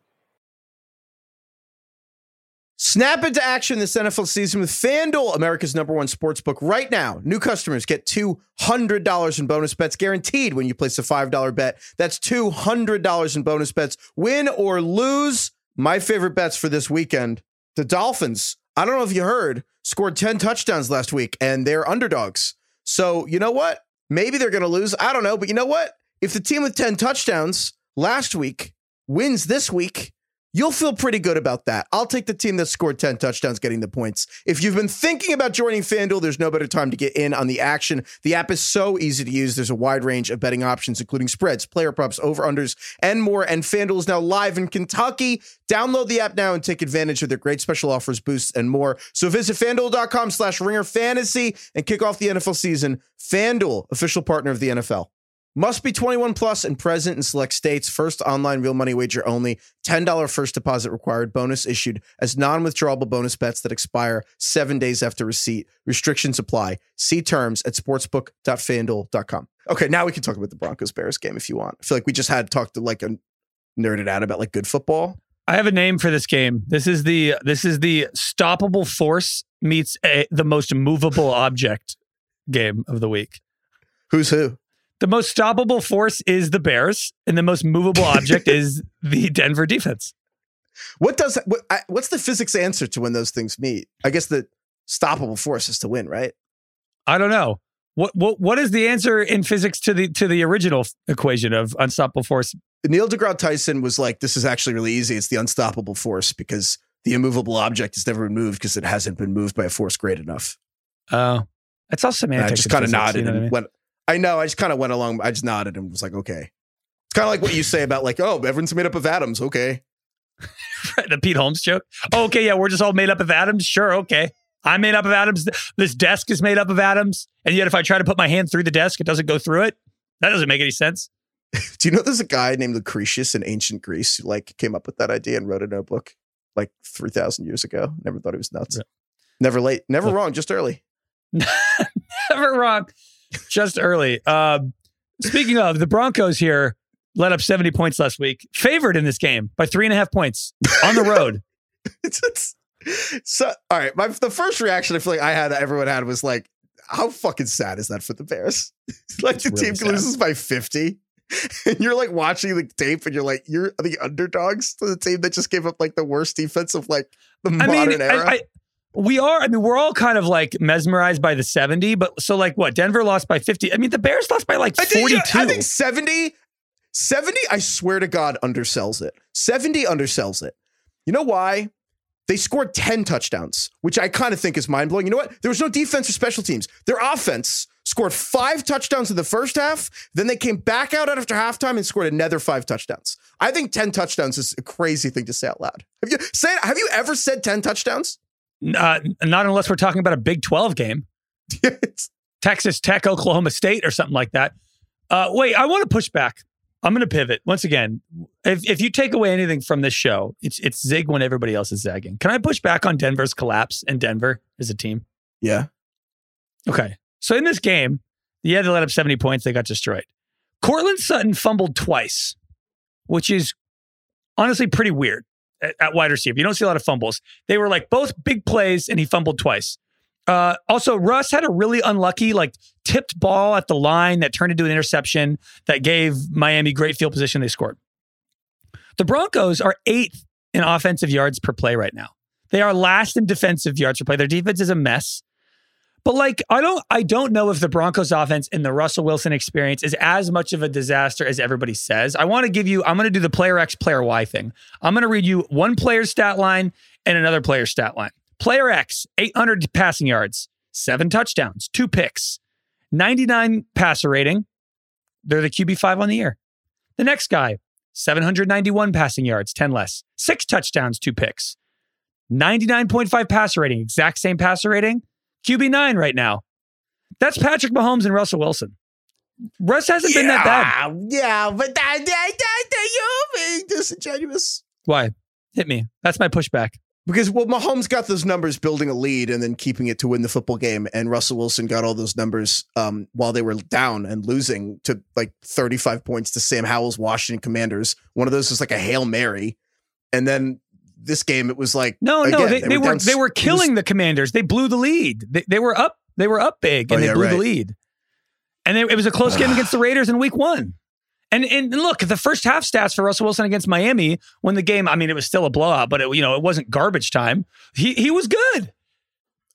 Snap into action this NFL season with FanDuel, America's #1 sportsbook. Right now, new customers get $200 in bonus bets guaranteed when you place a $5 bet. That's $200 in bonus bets, win or lose. My favorite bets for this weekend, the Dolphins. I don't know if you heard, scored 10 touchdowns last week, and they're underdogs. So you know what? Maybe they're going to lose. I don't know. But you know what? If the team with 10 touchdowns last week wins this week, you'll feel pretty good about that. I'll take the team that scored 10 touchdowns getting the points. If you've been thinking about joining FanDuel, there's no better time to get in on the action. The app is so easy to use. There's a wide range of betting options, including spreads, player props, over-unders, and more. And FanDuel is now live in Kentucky. Download the app now and take advantage of their great special offers, boosts, and more. So visit FanDuel.com/RingerFantasy and kick off the NFL season. FanDuel, official partner of the NFL. Must be 21 plus and present in select states. First online real money wager only. $10 first deposit required. Bonus issued as non-withdrawable bonus bets that expire 7 days after receipt. Restrictions apply. See terms at sportsbook.fanduel.com. Okay, now we can talk about the Broncos-Bears game if you want. I feel like we just had talked to like a nerded out about like good football. I have a name for this game. This is the stoppable force meets the most movable object game of the week. Who's who? The most stoppable force is the Bears, and the most movable object is the Denver defense. What's the physics answer to when those things meet? I guess the stoppable force is to win, right? I don't know. What is the answer in physics to the original equation of unstoppable force? Neil deGrasse Tyson was like, "This is actually really easy. It's the unstoppable force because the immovable object has never been moved because it hasn't been moved by a force great enough." Oh, it's all semantics. I just kind of nodded and went. I know. I just kind of went along. I just nodded and was like, okay. It's kind of like what you say about like, oh, everyone's made up of atoms. Okay. The Pete Holmes joke. Oh, okay. Yeah. We're just all made up of atoms. Sure. Okay. I'm made up of atoms. This desk is made up of atoms. And yet if I try to put my hand through the desk, it doesn't go through it. That doesn't make any sense. Do you know there's a guy named Lucretius in ancient Greece who like came up with that idea and wrote a notebook like 3,000 years ago. Never thought he was nuts. Yeah. Never late. Never wrong. Just early. Never wrong. Just early. Speaking of, the Broncos here let up 70 points last week. Favored in this game by 3.5 points on the road. So, all right. The first reaction I feel like everyone had was like, how fucking sad is that for the Bears? Like it's the really team sad. Loses by 50. And you're like watching the tape and you're like, you're the underdogs to the team that just gave up like the worst defense of like the modern era. We are. I mean, we're all kind of like mesmerized by the 70, but so like what? Denver lost by 50. I mean, the Bears lost by like 42. I think 70, I swear to God, undersells it. 70 undersells it. You know why? They scored 10 touchdowns, which I kind of think is mind blowing. You know what? There was no defense or special teams. Their offense scored 5 touchdowns in the first half. Then they came back out after halftime and scored another 5 touchdowns. I think 10 touchdowns is a crazy thing to say out loud. Have you ever said 10 touchdowns? Not unless we're talking about a Big 12 game. Texas Tech, Oklahoma State, or something like that. Wait, I want to push back. I'm going to pivot. Once again, if you take away anything from this show, it's zig when everybody else is zagging. Can I push back on Denver's collapse and Denver as a team? Yeah. Okay. So in this game, they let up 70 points. They got destroyed. Cortland Sutton fumbled twice, which is honestly pretty weird. At wide receiver. You don't see a lot of fumbles. They were like both big plays and he fumbled twice. Also, Russ had a really unlucky, like tipped ball at the line that turned into an interception that gave Miami great field position. They scored. The Broncos are 8th in offensive yards per play right now. They are last in defensive yards per play. Their defense is a mess. But like, I don't know if the Broncos offense and the Russell Wilson experience is as much of a disaster as everybody says. I'm going to do the player X, player Y thing. I'm going to read you one player's stat line and another player's stat line. Player X, 800 passing yards, 7 touchdowns, 2 picks, 99 passer rating. They're the QB5 on the year. The next guy, 791 passing yards, 10 less, 6 touchdowns, 2 picks, 99.5 passer rating, exact same passer rating. QB9 right now. That's Patrick Mahomes and Russell Wilson. Russ hasn't been that bad. Yeah, but you're being disingenuous. Why? Hit me. That's my pushback. Because, Mahomes got those numbers building a lead and then keeping it to win the football game. And Russell Wilson got all those numbers while they were down and losing to like 35 points to Sam Howell's Washington Commanders. One of those was like a Hail Mary. And then this game, it was like they were killing the Commanders. They blew the lead. They were up big, and they blew the lead. And it was a close game against the Raiders in Week 1. And look, the first half stats for Russell Wilson against Miami when the game. I mean, it was still a blowout, but it wasn't garbage time. He was good.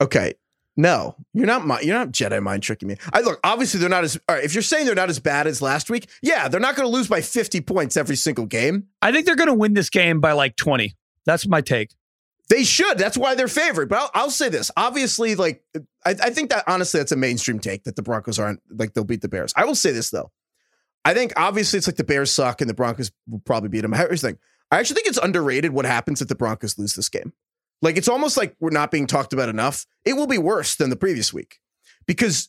Okay. No, you're not Jedi mind tricking me. Look, obviously they're not as, all right, if you're saying they're not as bad as last week, yeah, they're not going to lose by 50 points every single game. I think they're going to win this game by like 20. That's my take. They should. That's why they're favored. But I'll say this. Obviously, like, I think that honestly, that's a mainstream take that the Broncos aren't, like, they'll beat the Bears. I will say this, though. I think obviously it's like the Bears suck and the Broncos will probably beat them. I actually think it's underrated what happens if the Broncos lose this game. Like, it's almost like we're not being talked about enough. It will be worse than the previous week because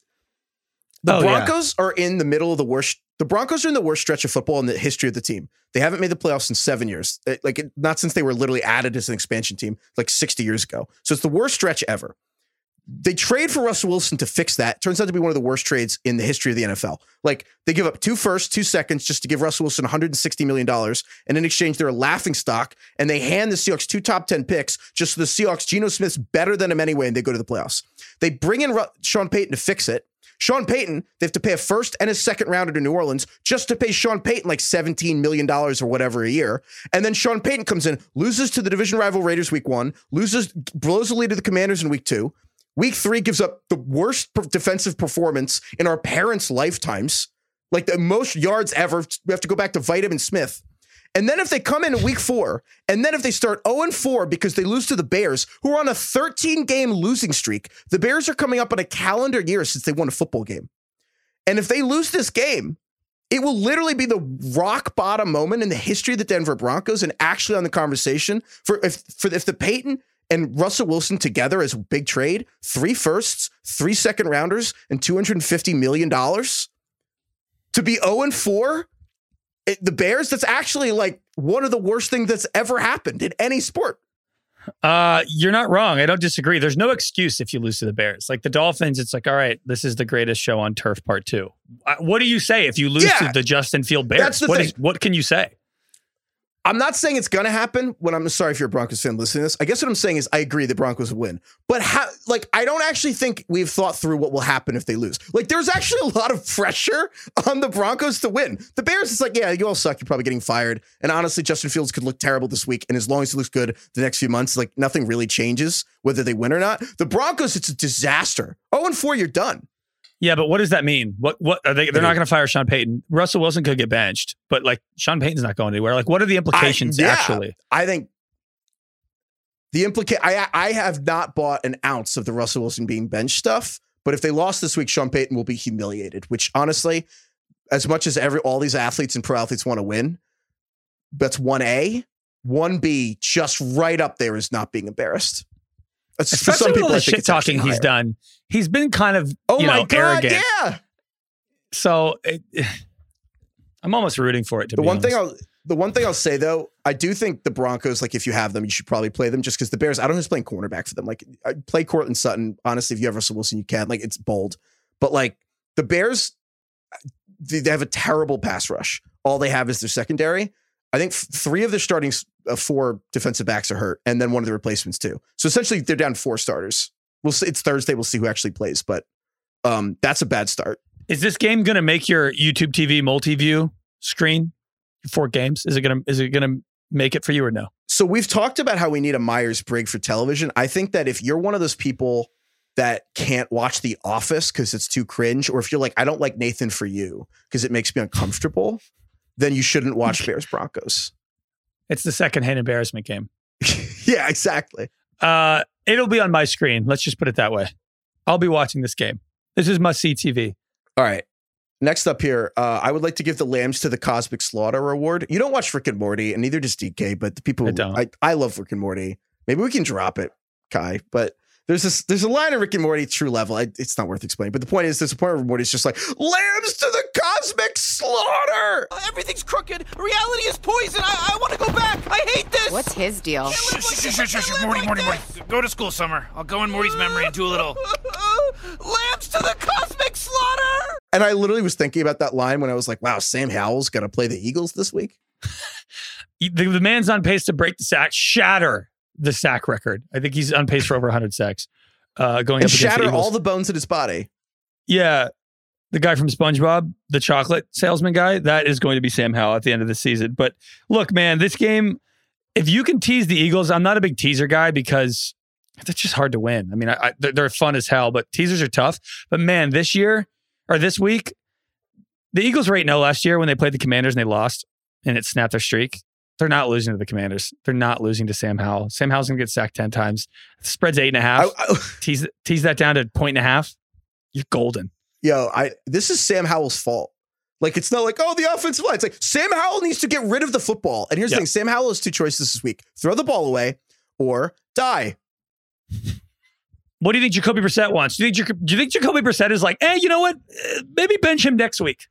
the Broncos are in the middle of the worst. The Broncos are in the worst stretch of football in the history of the team. They haven't made the playoffs in 7 years. Like, not since they were literally added as an expansion team like 60 years ago. So it's the worst stretch ever. They trade for Russell Wilson to fix that. Turns out to be one of the worst trades in the history of the NFL. Like, they give up 2 firsts, 2 seconds just to give Russell Wilson $160 million. And in exchange, they're a laughing stock. And they hand the Seahawks 2 top 10 picks just so the Seahawks, Geno Smith's better than him anyway, and they go to the playoffs. They bring in Sean Payton to fix it. Sean Payton, they have to pay a 1st and a 2nd rounder to New Orleans just to pay Sean Payton like $17 million or whatever a year. And then Sean Payton comes in, loses to the division rival Raiders week 1, blows the lead to the Commanders in week 2. Week 3 gives up the worst defensive performance in our parents' lifetimes, like the most yards ever. We have to go back to Vitamin Smith. And then if they come in week 4, and then if they start 0-4 because they lose to the Bears, who are on a 13-game losing streak, the Bears are coming up on a calendar year since they won a football game. And if they lose this game, it will literally be the rock bottom moment in the history of the Denver Broncos and actually on the conversation for if the Payton and Russell Wilson together as a big trade, 3 firsts, 3 second rounders, and $250 million to be 0-4. The Bears, that's actually like one of the worst things that's ever happened in any sport. You're not wrong. I don't disagree. There's no excuse if you lose to the Bears. Like the Dolphins, it's like, all right, this is the greatest show on turf part 2. What do you say if you lose to the Justin Field Bears? That's the thing. What can you say? I'm not saying it's going to happen. I'm sorry if you're a Broncos fan listening to this. I guess what I'm saying is I agree the Broncos will win. But I don't actually think we've thought through what will happen if they lose. Like, there's actually a lot of pressure on the Broncos to win. The Bears, it's like, yeah, you all suck. You're probably getting fired. And honestly, Justin Fields could look terrible this week. And as long as he looks good the next few months, like, nothing really changes whether they win or not. The Broncos, it's a disaster. 0-4, you're done. Yeah, but what does that mean? What are they're not going to fire Sean Payton. Russell Wilson could get benched, but like Sean Payton's not going anywhere. Like, what are the implications actually? I think the I have not bought an ounce of the Russell Wilson being benched stuff, but if they lost this week, Sean Payton will be humiliated, which honestly, as much as all these athletes and pro athletes want to win, that's 1A. 1B, just right up there is not being embarrassed. Especially with all the shit talking he's done. He's been kind of, arrogant. Yeah. So I'm almost rooting for it, to be honest. The one thing I'll say, though, I do think the Broncos, like, if you have them, you should probably play them just because the Bears, I don't know who's playing cornerback for them. Like, play Courtland Sutton. Honestly, if you have Russell Wilson, you can. Like, it's bold. But, like, the Bears, they have a terrible pass rush. All they have is their secondary. I think 3 of their starting 4 defensive backs are hurt, and then one of the replacements, too. So, essentially, they're down 4 starters. We'll see, it's Thursday. We'll see who actually plays, but that's a bad start. Is this game going to make your YouTube TV multi-view screen for games? Is it going to make it for you or no? So we've talked about how we need a Myers-Briggs for television. I think that if you're one of those people that can't watch The Office because it's too cringe, or if you're like, I don't like Nathan For You because it makes me uncomfortable, then you shouldn't watch Bears Broncos. It's the secondhand embarrassment game. Yeah, exactly. It'll be on my screen. Let's just put it that way. I'll be watching this game. This is must-see TV. All right. Next up here, I would like to give the Lambs to the Cosmic Slaughter Award. You don't watch Rick and Morty, and neither does DK, but the people I love Rick and Morty. Maybe we can drop it, Kai, but there's a line in Rick and Morty, True Level. It's not worth explaining, but the point is, there's a point where Morty's just like, Lambs to the Cosmic Slaughter! Everything's crooked. Reality is poison. I want to go back. I hate this. What's his deal? Shh, Morty. Go to school, Summer. I'll go in Morty's memory and do a little... Lambs to the Cosmic Slaughter! And I literally was thinking about that line when I was like, wow, Sam Howell's got to play the Eagles this week? The man's on pace to break the sack. Shatter the sack record. I think he's on pace for over 100 sacks. Going and up shatter the all the bones in his body. Yeah. The guy from SpongeBob, the chocolate salesman guy, that is going to be Sam Howell at the end of the season. But look, man, this game, if you can tease the Eagles, I'm not a big teaser guy because That's just hard to win. I mean, they're fun as hell, but teasers are tough. But man, this year or this week, the Eagles were 8-0 last year when they played the Commanders and they lost and it snapped their streak. They're not losing to the Commanders. They're not losing to Sam Howell. Sam Howell's going to get sacked 10 times. The spread's 8.5. Tease that down to 1.5. You're golden. Yo, this is Sam Howell's fault. Like, it's not like, oh, the offensive line. It's like, Sam Howell needs to get rid of the football. And here's the thing. Sam Howell has two choices this week. Throw the ball away or die. What do you think Jacoby Brissett wants? Do you think Jacoby Brissett is like, hey, you know what? Maybe bench him next week.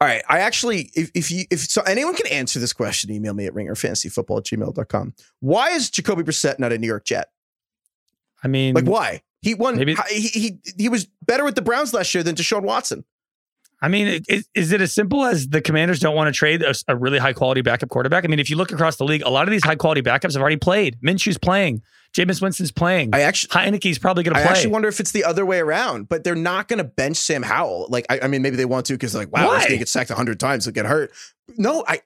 All right. I actually, if anyone can answer this question, email me at ringerfantasyfootball@gmail.com. Why is Jacoby Brissett not a New York Jet? I mean, like, why? He won. Maybe, he was better with the Browns last year than Deshaun Watson. I mean, is it as simple as the Commanders don't want to trade a really high-quality backup quarterback? I mean, if you look across the league, a lot of these high-quality backups have already played. Minshew's playing. Jameis Winston's playing. Heineke's probably going to play. I actually wonder if it's the other way around, but they're not going to bench Sam Howell. Like, I mean, maybe they want to because they're like, wow, he's going to get sacked 100 times. He'll get hurt. No, I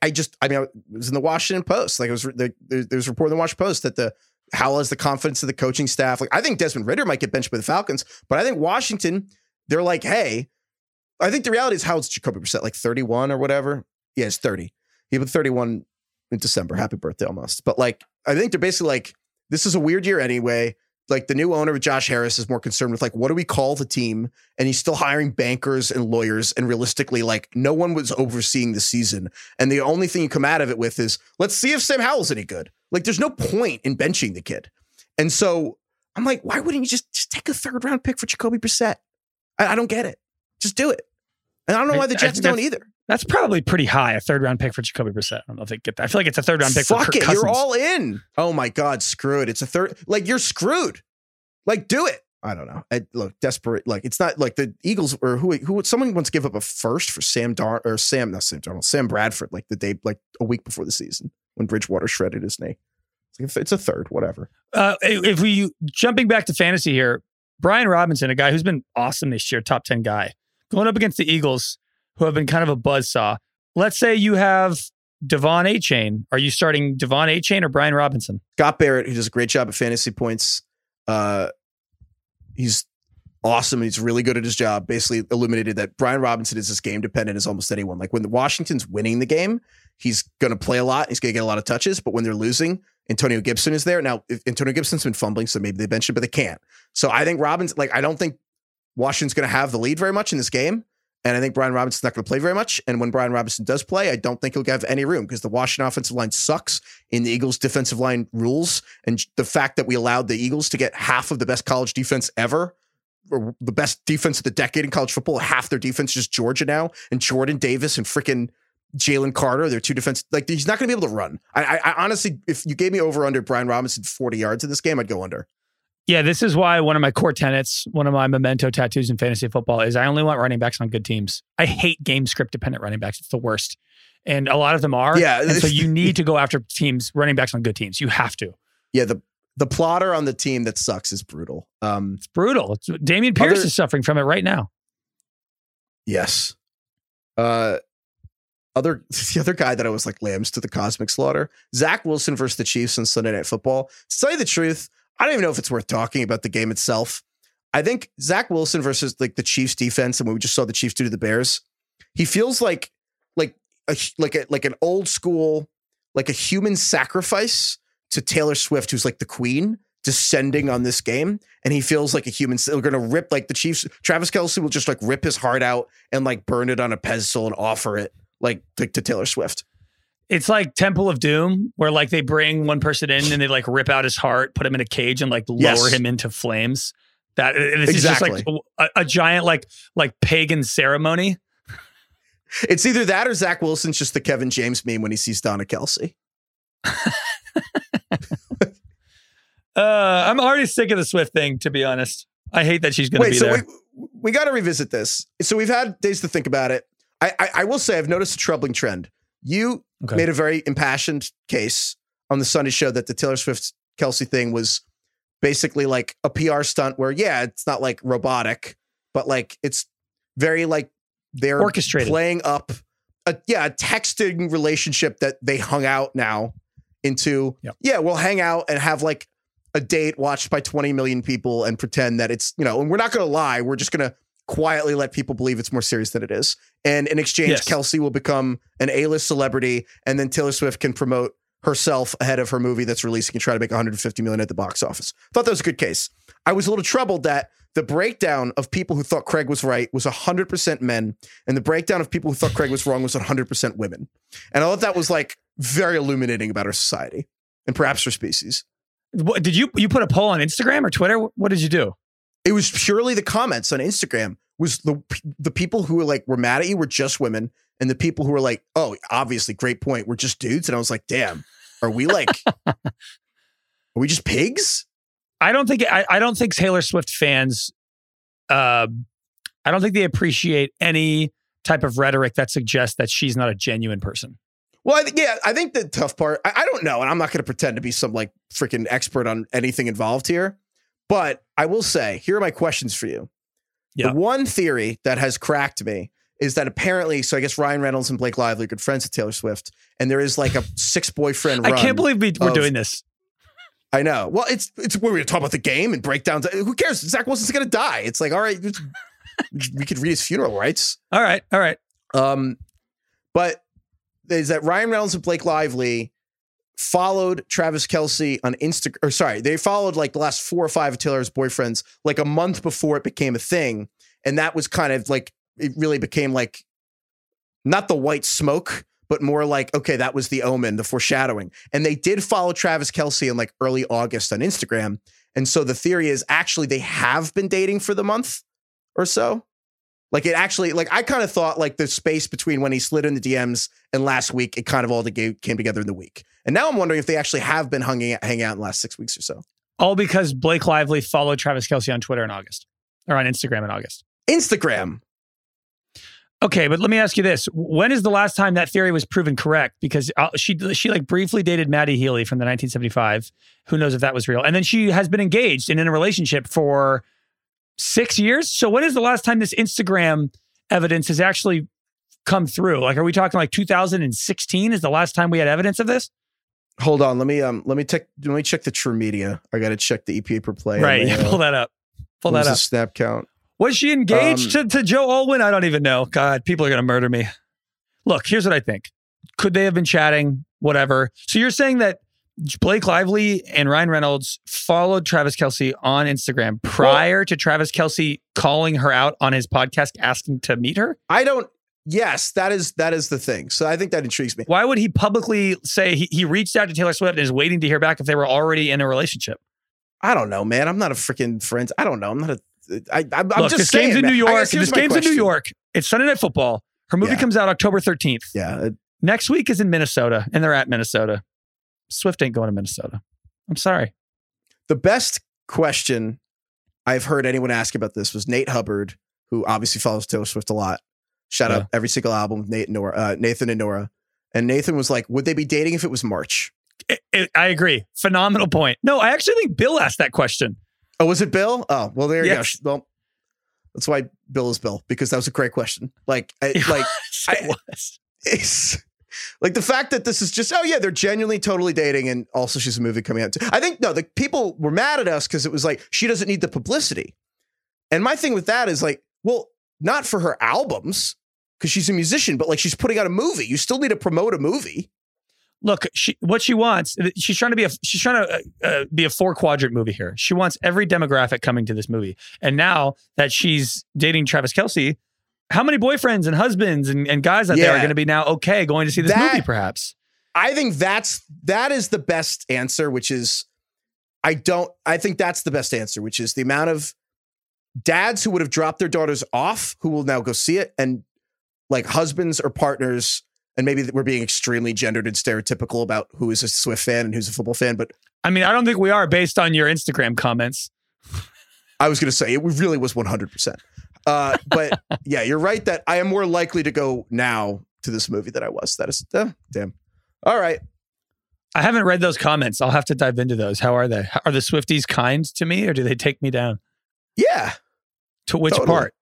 was in the Washington Post. Like, there was a report in the Washington Post that Howell has the confidence of the coaching staff. Like, I think Desmond Ridder might get benched by the Falcons, but I think Washington, they're like, hey, I think the reality is Howell's Jacoby Brissett, like 31 or whatever. Yeah, it's 30. He was 31 in December. Happy birthday almost. But like, I think they're basically like, this is a weird year anyway. Like the new owner of Josh Harris is more concerned with like, what do we call the team? And he's still hiring bankers and lawyers. And realistically, like no one was overseeing the season. And the only thing you come out of it with is let's see if Sam Howell's any good. Like there's no point in benching the kid. And so I'm like, why wouldn't you just take a 3rd round pick for Jacoby Brissett? I don't get it. Just do it. And I don't know why the Jets don't either. That's probably pretty high, a 3rd round pick for Jacoby Brissett. I don't know if they get that. I feel like it's a 3rd round pick for Kirk Cousins. Fuck it, you're all in. Oh my God, screw it. It's a 3rd. Like, you're screwed. Like, do it. I don't know. Desperate. Like, it's not like the Eagles or who someone wants to give up a 1st for Sam Bradford, like the day, like a week before the season when Bridgewater shredded his knee. It's a 3rd, whatever. If we jumping back to fantasy here, Brian Robinson, a guy who's been awesome this year, top 10 guy, going up against the Eagles, who have been kind of a buzzsaw. Let's say you have De'Von Achane. Are you starting De'Von Achane or Brian Robinson? Scott Barrett, who does a great job at fantasy points. He's awesome. He's really good at his job. Basically illuminated that Brian Robinson is as game dependent as almost anyone. Like when the Washington's winning the game, he's going to play a lot. He's going to get a lot of touches. But when they're losing, Antonio Gibson is there. Now, Antonio Gibson's been fumbling, so maybe they bench him, but they can't. So I think I don't think Washington's going to have the lead very much in this game. And I think Brian Robinson's not going to play very much. And when Brian Robinson does play, I don't think he'll have any room because the Washington offensive line sucks and the Eagles defensive line rules. And the fact that we allowed the Eagles to get half of the best college defense ever, or the best defense of the decade in college football, half their defense is Georgia now, and Jordan Davis and freaking Jalen Carter, their two defense, like he's not going to be able to run. I honestly, if you gave me over under Brian Robinson 40 yards in this game, I'd go under. Yeah, this is why one of my core tenets, one of my memento tattoos in fantasy football is I only want running backs on good teams. I hate game script dependent running backs. It's the worst. And a lot of them are. Yeah. And so you need to go after teams, running backs on good teams. You have to. Yeah, the plotter on the team that sucks is brutal. It's brutal. Damian Pierce is suffering from it right now. Yes. The other guy that I was like lambs to the cosmic slaughter, Zach Wilson versus the Chiefs on Sunday Night Football. To tell you the truth, I don't even know if it's worth talking about the game itself. I think Zach Wilson versus like the Chiefs defense and what we just saw the Chiefs do to the Bears, he feels like an old school, like a human sacrifice to Taylor Swift, who's like the queen descending on this game. And he feels like a human. They're going to rip like the Chiefs. Travis Kelce will just like rip his heart out and like burn it on a pedestal and offer it like to Taylor Swift. It's like Temple of Doom, where like they bring one person in and they like rip out his heart, put him in a cage, and like lower him into flames. This is just like a giant like pagan ceremony. It's either that or Zach Wilson's just the Kevin James meme when he sees Donna Kelce. I'm already sick of the Swift thing, to be honest. I hate that she's going to be there. We got to revisit this. So we've had days to think about it. I will say I've noticed a troubling trend. You made a very impassioned case on the Sunday show that the Taylor Swift Kelce thing was basically like a PR stunt where, yeah, it's not like robotic, but like it's very like they're orchestrated, playing up a texting relationship that they hung out now into. We'll hang out and have like a date watched by 20 million people and pretend that it's, you know, and we're not going to lie. We're just going to quietly let people believe it's more serious than it is. And in exchange, yes, Kelsey will become an A-list celebrity, and then Taylor Swift can promote herself ahead of her movie that's releasing and try to make $150 million at the box office. Thought that was a good case. I was a little troubled that the breakdown of people who thought Craig was right was 100% men, and the breakdown of people who thought Craig was wrong was 100% women. And I thought that was like very illuminating about our society and perhaps our species. What, did you put a poll on Instagram or Twitter? What did you do? It was purely the comments on Instagram. Was the people who were like were mad at you were just women, and the people who were like, oh, obviously, great point, we're just dudes. And I was like, damn, are we like, are we just pigs? I don't think Taylor Swift fans, I don't think they appreciate any type of rhetoric that suggests that she's not a genuine person. Well, I think the tough part, I don't know, and I'm not going to pretend to be some like freaking expert on anything involved here, but I will say, here are my questions for you. Yeah. The one theory that has cracked me is that apparently, so I guess Ryan Reynolds and Blake Lively are good friends with Taylor Swift, and there is like a six-boyfriend run. I can't believe we're doing this. I know. Well, it's where we talk about the game and breakdowns. Who cares? Zach Wilson's going to die. It's like, all right, we could read his funeral rights. All right. But is that Ryan Reynolds and Blake Lively followed Travis Kelce on Instagram, or sorry, they followed like the last 4 or 5 of Taylor's boyfriends like a month before it became a thing. And that was kind of like, it really became like, not the white smoke, but more like, okay, that was the omen, the foreshadowing. And they did follow Travis Kelce in like early August on Instagram. And so the theory is actually they have been dating for the month or so. Like it actually, like I kind of thought like the space between when he slid in the DMs and last week, it kind of all came together in the week. And now I'm wondering if they actually have been hanging out in the last 6 weeks or so. All because Blake Lively followed Travis Kelce on Twitter in August, or on Instagram in August. Instagram. Okay, but let me ask you this. When is the last time that theory was proven correct? Because she like briefly dated Maddie Healy from the 1975. Who knows if that was real? And then she has been engaged and in a relationship for 6 years. So when is the last time this Instagram evidence has actually come through? Like, are we talking like 2016 is the last time we had evidence of this? Hold on. Let me check the True Media. I got to check the EPA per play. Right. Pull that up. The snap count. Was she engaged to Joe Alwyn? I don't even know. God, people are going to murder me. Look, here's what I think. Could they have been chatting? Whatever. So you're saying that Blake Lively and Ryan Reynolds followed Travis Kelce on Instagram prior to Travis Kelce calling her out on his podcast, asking to meet her? Yes, that is the thing. So I think that intrigues me. Why would he publicly say he reached out to Taylor Swift and is waiting to hear back if they were already in a relationship? I don't know, man. I'm not a freaking forensic. I don't know. I'm just saying. This game's in New York. It's Sunday Night Football. Her movie comes out October 13th. Yeah. Next week is in Minnesota, and they're at Minnesota. Swift ain't going to Minnesota. I'm sorry. The best question I've heard anyone ask about this was Nate Hubbard, who obviously follows Taylor Swift a lot. Shout out every single album with Nathan and Nora. And Nathan was like, would they be dating if it was March? I agree. Phenomenal point. No, I actually think Bill asked that question. Oh, was it Bill? Oh, well, there you go. Well, that's why Bill is Bill, because that was a great question. It's like the fact that this is just, oh yeah, they're genuinely totally dating. And also she's a movie coming out too. I think, no, the people were mad at us because it was like, she doesn't need the publicity. And my thing with that is like, well, not for her albums because she's a musician, but like she's putting out a movie. You still need to promote a movie. Look, what she wants, she's trying to be a 4-quadrant movie here. She wants every demographic coming to this movie. And now that she's dating Travis Kelce, how many boyfriends and husbands and guys out there are going to be now okay going to see this movie perhaps? I think that is the best answer, which is the amount of dads who would have dropped their daughters off who will now go see it, and like husbands or partners. And maybe we're being extremely gendered and stereotypical about who is a Swift fan and who's a football fan. But I mean, I don't think we are based on your Instagram comments. I was going to say it really was 100%. But yeah, you're right that I am more likely to go now to this movie than I was. That is damn. All right. I haven't read those comments. I'll have to dive into those. How are they? Are the Swifties kind to me, or do they take me down? Yeah. To which part?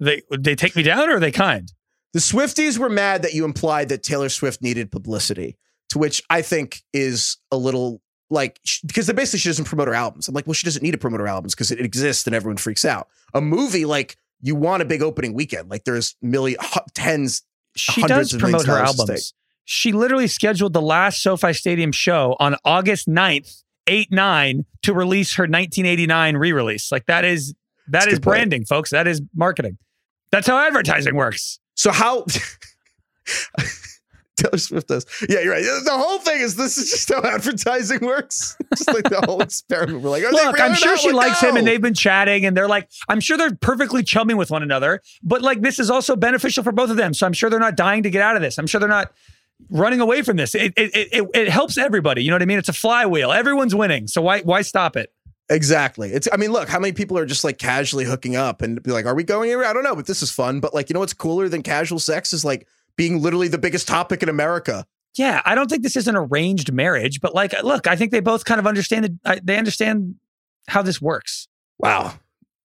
They take me down, or are they kind? The Swifties were mad that you implied that Taylor Swift needed publicity, to which I think is a little like, because they basically, she doesn't promote her albums. I'm like, well, she doesn't need to promote her albums because it exists and everyone freaks out. A movie, like, you want a big opening weekend. Like, there's hundreds of millions of dollars. She does promote her albums. She literally scheduled the last SoFi Stadium show on August 9th, 8-9, to release her 1989 re-release. Like, that is branding, folks. That is marketing. That's how advertising works. So how... Taylor Swift does. Yeah, you're right. The whole thing is, this is just how advertising works. Just like the whole experiment. We're like, look, I'm sure she likes him and they've been chatting and they're like, I'm sure they're perfectly chummy with one another, but like, this is also beneficial for both of them. So I'm sure they're not dying to get out of this. I'm sure they're not running away from this. It helps everybody. You know what I mean? It's a flywheel. Everyone's winning. So why stop it? Exactly. It's, I mean, look, how many people are just like casually hooking up and be like, are we going anywhere? I don't know, but this is fun. But like, you know, what's cooler than casual sex is like, being literally the biggest topic in America. Yeah, I don't think this is an arranged marriage, but like, look, I think they both kind of understand how this works. Wow.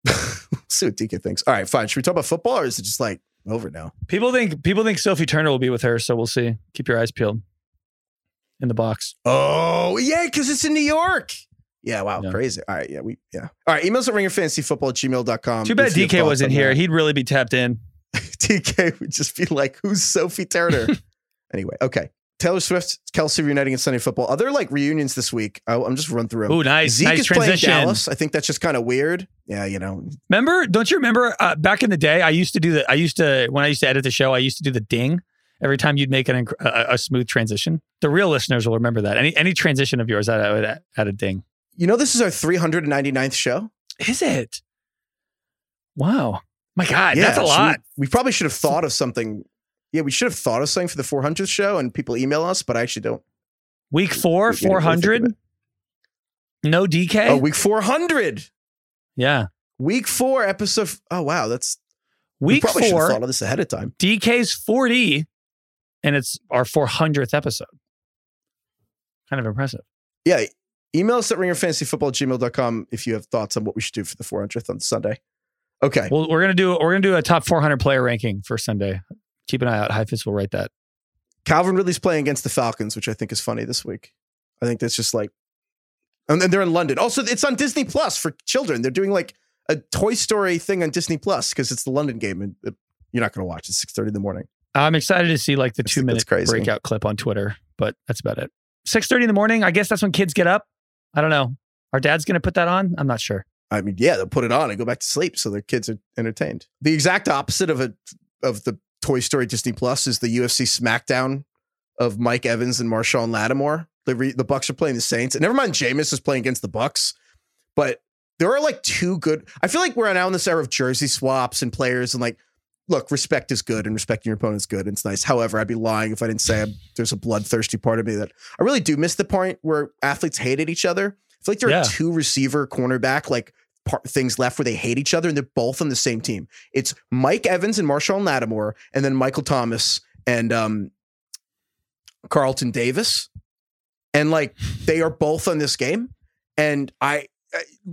Let's see what DK thinks. All right, fine. Should we talk about football, or is it just like over now? People think Sophie Turner will be with her, so we'll see. Keep your eyes peeled. In the box. Oh yeah, because it's in New York. Yeah, wow, yeah. Crazy. All right, yeah, All right, emails at ringerfantasyfootball@gmail.com. Too bad DK wasn't here. He'd really be tapped in. DK would just be like, who's Sophie Turner? Anyway, okay. Taylor Swift, Kelsey reuniting in Sunday football. Other like reunions this week. I'm just run through them. Ooh, nice. Zeke is transition. Playing Dallas. I think that's just kind of weird. Yeah, you know. Remember? Don't you remember back in the day? When I used to edit the show, I used to do the ding every time you'd make a smooth transition. The real listeners will remember that. Any transition of yours, I would add a ding. You know, this is our 399th show. Is it? Wow. My God, yeah, that's a lot. We probably should have thought of something. Yeah, we should have thought of something for the 400th show, and people email us, but I actually don't. Week 4, 400? No DK? Oh, week 400. Yeah. Week 4 episode. Oh, wow. That's... Week 4. We probably should have thought of this ahead of time. DK's 40, and it's our 400th episode. Kind of impressive. Yeah. Email us at ringerfantasyfootball@gmail.com if you have thoughts on what we should do for the 400th on Sunday. Okay. Well, we're gonna do a top 400 player ranking for Sunday. Keep an eye out. Heifetz will write that. Calvin Ridley's playing against the Falcons, which I think is funny this week. I think that's just like, and then they're in London. Also, it's on Disney Plus for children. They're doing like a Toy Story thing on Disney Plus because it's the London game, and you're not gonna watch it. 6:30 in the morning. I'm excited to see like the 2-minute breakout clip on Twitter, but that's about it. 6:30 in the morning. I guess that's when kids get up. I don't know. Our dad's gonna put that on. I'm not sure. I mean, yeah, they'll put it on and go back to sleep so their kids are entertained. The exact opposite of the Toy Story Disney Plus is the UFC SmackDown of Mike Evans and Marshawn Lattimore. The Bucks are playing the Saints. And never mind, Jameis is playing against the Bucks. But there are like two good... I feel like we're now in this era of jersey swaps and players and like, look, respect is good and respecting your opponent is good. And it's nice. However, I'd be lying if I didn't say there's a bloodthirsty part of me that I really do miss the point where athletes hated each other. I feel like there are two receiver cornerback like things left where they hate each other and they're both on the same team. It's Mike Evans and Marshawn Lattimore, and then Michael Thomas and Carlton Davis, and like they are both on this game. And I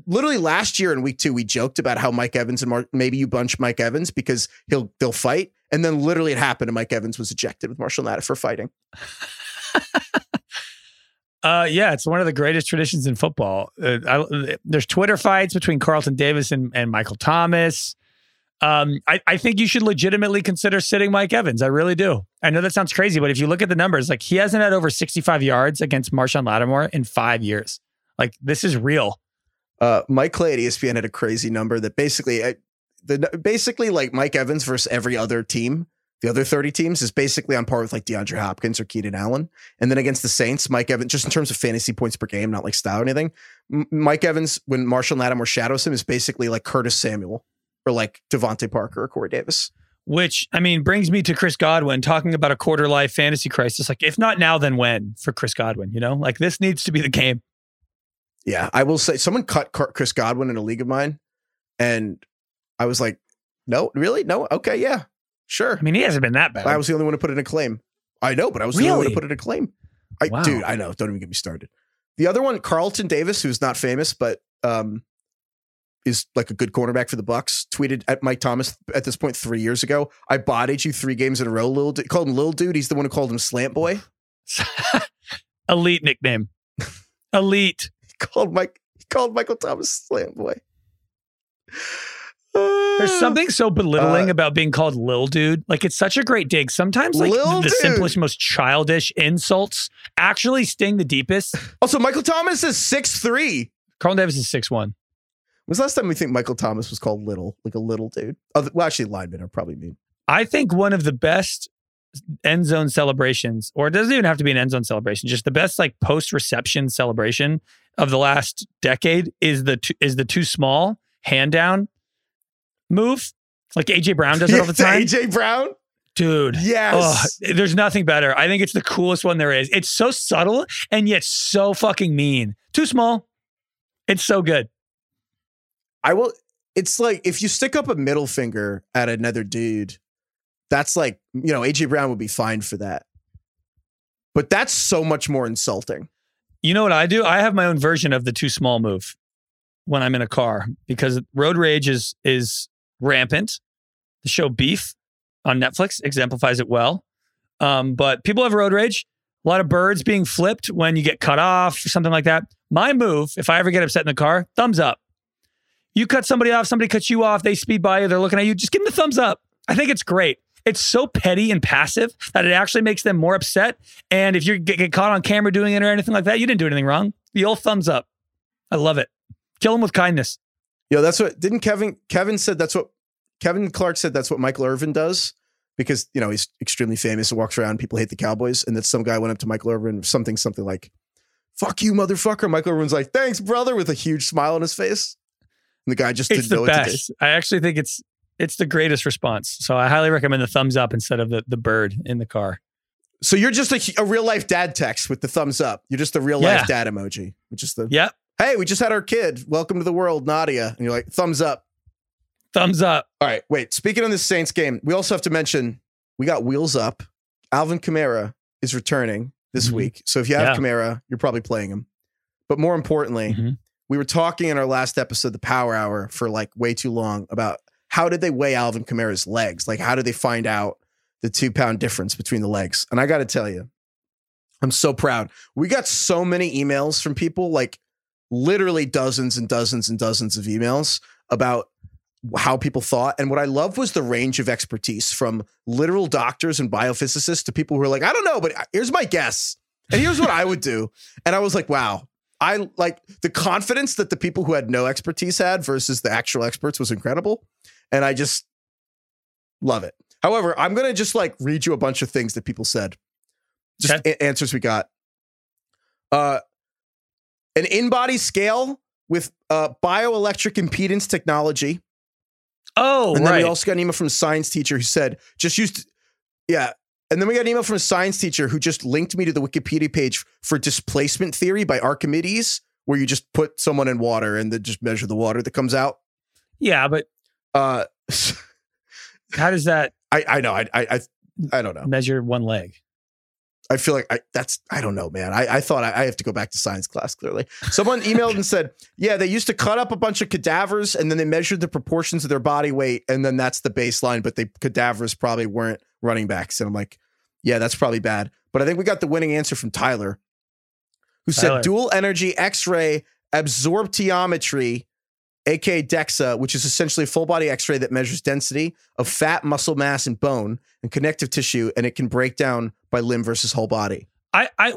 literally last year in week 2 we joked about how Mike Evans and maybe you bunch Mike Evans because they'll fight, and then literally it happened and Mike Evans was ejected with Marshawn Lattimore for fighting. Yeah, it's one of the greatest traditions in football. There's Twitter fights between Carlton Davis and Michael Thomas. I think you should legitimately consider sitting Mike Evans. I really do. I know that sounds crazy, but if you look at the numbers, like he hasn't had over 65 yards against Marshawn Lattimore in 5 years. Like this is real. Mike Clay at ESPN had a crazy number that basically like Mike Evans versus every other team. The other 30 teams is basically on par with like DeAndre Hopkins or Keenan Allen. And then against the Saints, Mike Evans, just in terms of fantasy points per game, not like style or anything, Mike Evans, when Marshawn Lattimore shadows him, is basically like Curtis Samuel or like Devontae Parker or Corey Davis. Which, I mean, brings me to Chris Godwin talking about a quarter-life fantasy crisis. Like, if not now, then when for Chris Godwin, you know? Like, this needs to be the game. Yeah, I will say, someone cut Chris Godwin in a league of mine. And I was like, no, really? No? Okay, yeah. Sure. I mean, he hasn't been that bad. I was the only one to put in a claim. I know, but I was the only one to put in a claim. Wow. Dude, I know. Don't even get me started. The other one, Carlton Davis, who's not famous, but is like a good cornerback for the Bucks, tweeted at Mike Thomas at this point 3 years ago. I bodied you 3 games in a row, little dude. Called him Little Dude. He's the one who called him Slant Boy. Elite nickname. Elite. He called Michael Thomas Slam Boy. There's something so belittling about being called Lil Dude. Like, it's such a great dig. Sometimes, like, the simplest, most childish insults actually sting the deepest. Also, Michael Thomas is 6'3". Carl Davis is 6'1". When's the last time we think Michael Thomas was called little? Like a little dude? Well, actually, linemen are probably mean. I think one of the best end zone celebrations, or it doesn't even have to be an end zone celebration, just the best, like, post-reception celebration of the last decade is the too small hand down move. Like AJ Brown does it all the time. AJ Brown? Dude. Yes. Ugh, there's nothing better. I think it's the coolest one there is. It's so subtle and yet so fucking mean. Too small. It's so good. It's like if you stick up a middle finger at another dude, that's like, you know, AJ Brown would be fined for that. But that's so much more insulting. You know what I do? I have my own version of the too small move when I'm in a car, because road rage is rampant. The show Beef on Netflix exemplifies it well. But people have road rage. A lot of birds being flipped when you get cut off or something like that. My move, if I ever get upset in the car, thumbs up. You cut somebody off, somebody cuts you off, they speed by you, they're looking at you, just give them the thumbs up. I think it's great. It's so petty and passive that it actually makes them more upset. And if you get caught on camera doing it or anything like that, you didn't do anything wrong. The old thumbs up. I love it. Kill them with kindness. Yo, that's what, didn't Kevin said that's what, Kevin Clark said that's what Michael Irvin does, because, you know, he's extremely famous and walks around, people hate the Cowboys, and that some guy went up to Michael Irvin, something like, fuck you, motherfucker. Michael Irvin's like, thanks, brother, with a huge smile on his face. And the guy just didn't know what to do. I actually think it's the greatest response. So I highly recommend the thumbs up instead of the bird in the car. So you're just a real life dad text with the thumbs up. You're just a real life dad emoji, which is the hey, we just had our kid. Welcome to the world, Nadia. And you're like, thumbs up. Thumbs up. All right, wait. Speaking of this Saints game, we also have to mention we got wheels up. Alvin Kamara is returning this week. So if you have Kamara, you're probably playing him. But more importantly, we were talking in our last episode, the Power Hour, for like way too long about how did they weigh Alvin Kamara's legs? Like, how did they find out the 2-pound difference between the legs? And I got to tell you, I'm so proud. We got so many emails from people, like literally dozens and dozens and dozens of emails about how people thought. And what I love was the range of expertise from literal doctors and biophysicists to people who are like, I don't know, but here's my guess. And here's what I would do. And I was like, wow. I like the confidence that the people who had no expertise had versus the actual experts was incredible. And I just love it. However, I'm going to just like read you a bunch of things that people said. Just answers we got. An in-body scale with bioelectric impedance technology. Oh, and then we also got an email from a science teacher who said, just used. Yeah. And then we got an email from a science teacher who just linked me to the Wikipedia page for displacement theory by Archimedes, where you just put someone in water and then just measure the water that comes out. Yeah, but how does that? I know. I don't know. Measure one leg. I feel like I don't know, man. I thought I have to go back to science class, clearly. Someone emailed and said, yeah, they used to cut up a bunch of cadavers and then they measured the proportions of their body weight. And then that's the baseline, but the cadavers probably weren't running backs. And I'm like, yeah, that's probably bad. But I think we got the winning answer from Tyler, who said dual energy X-ray absorptiometry, aka DEXA, which is essentially a full body X-ray that measures density of fat, muscle mass, and bone and connective tissue, and it can break down by limb versus whole body.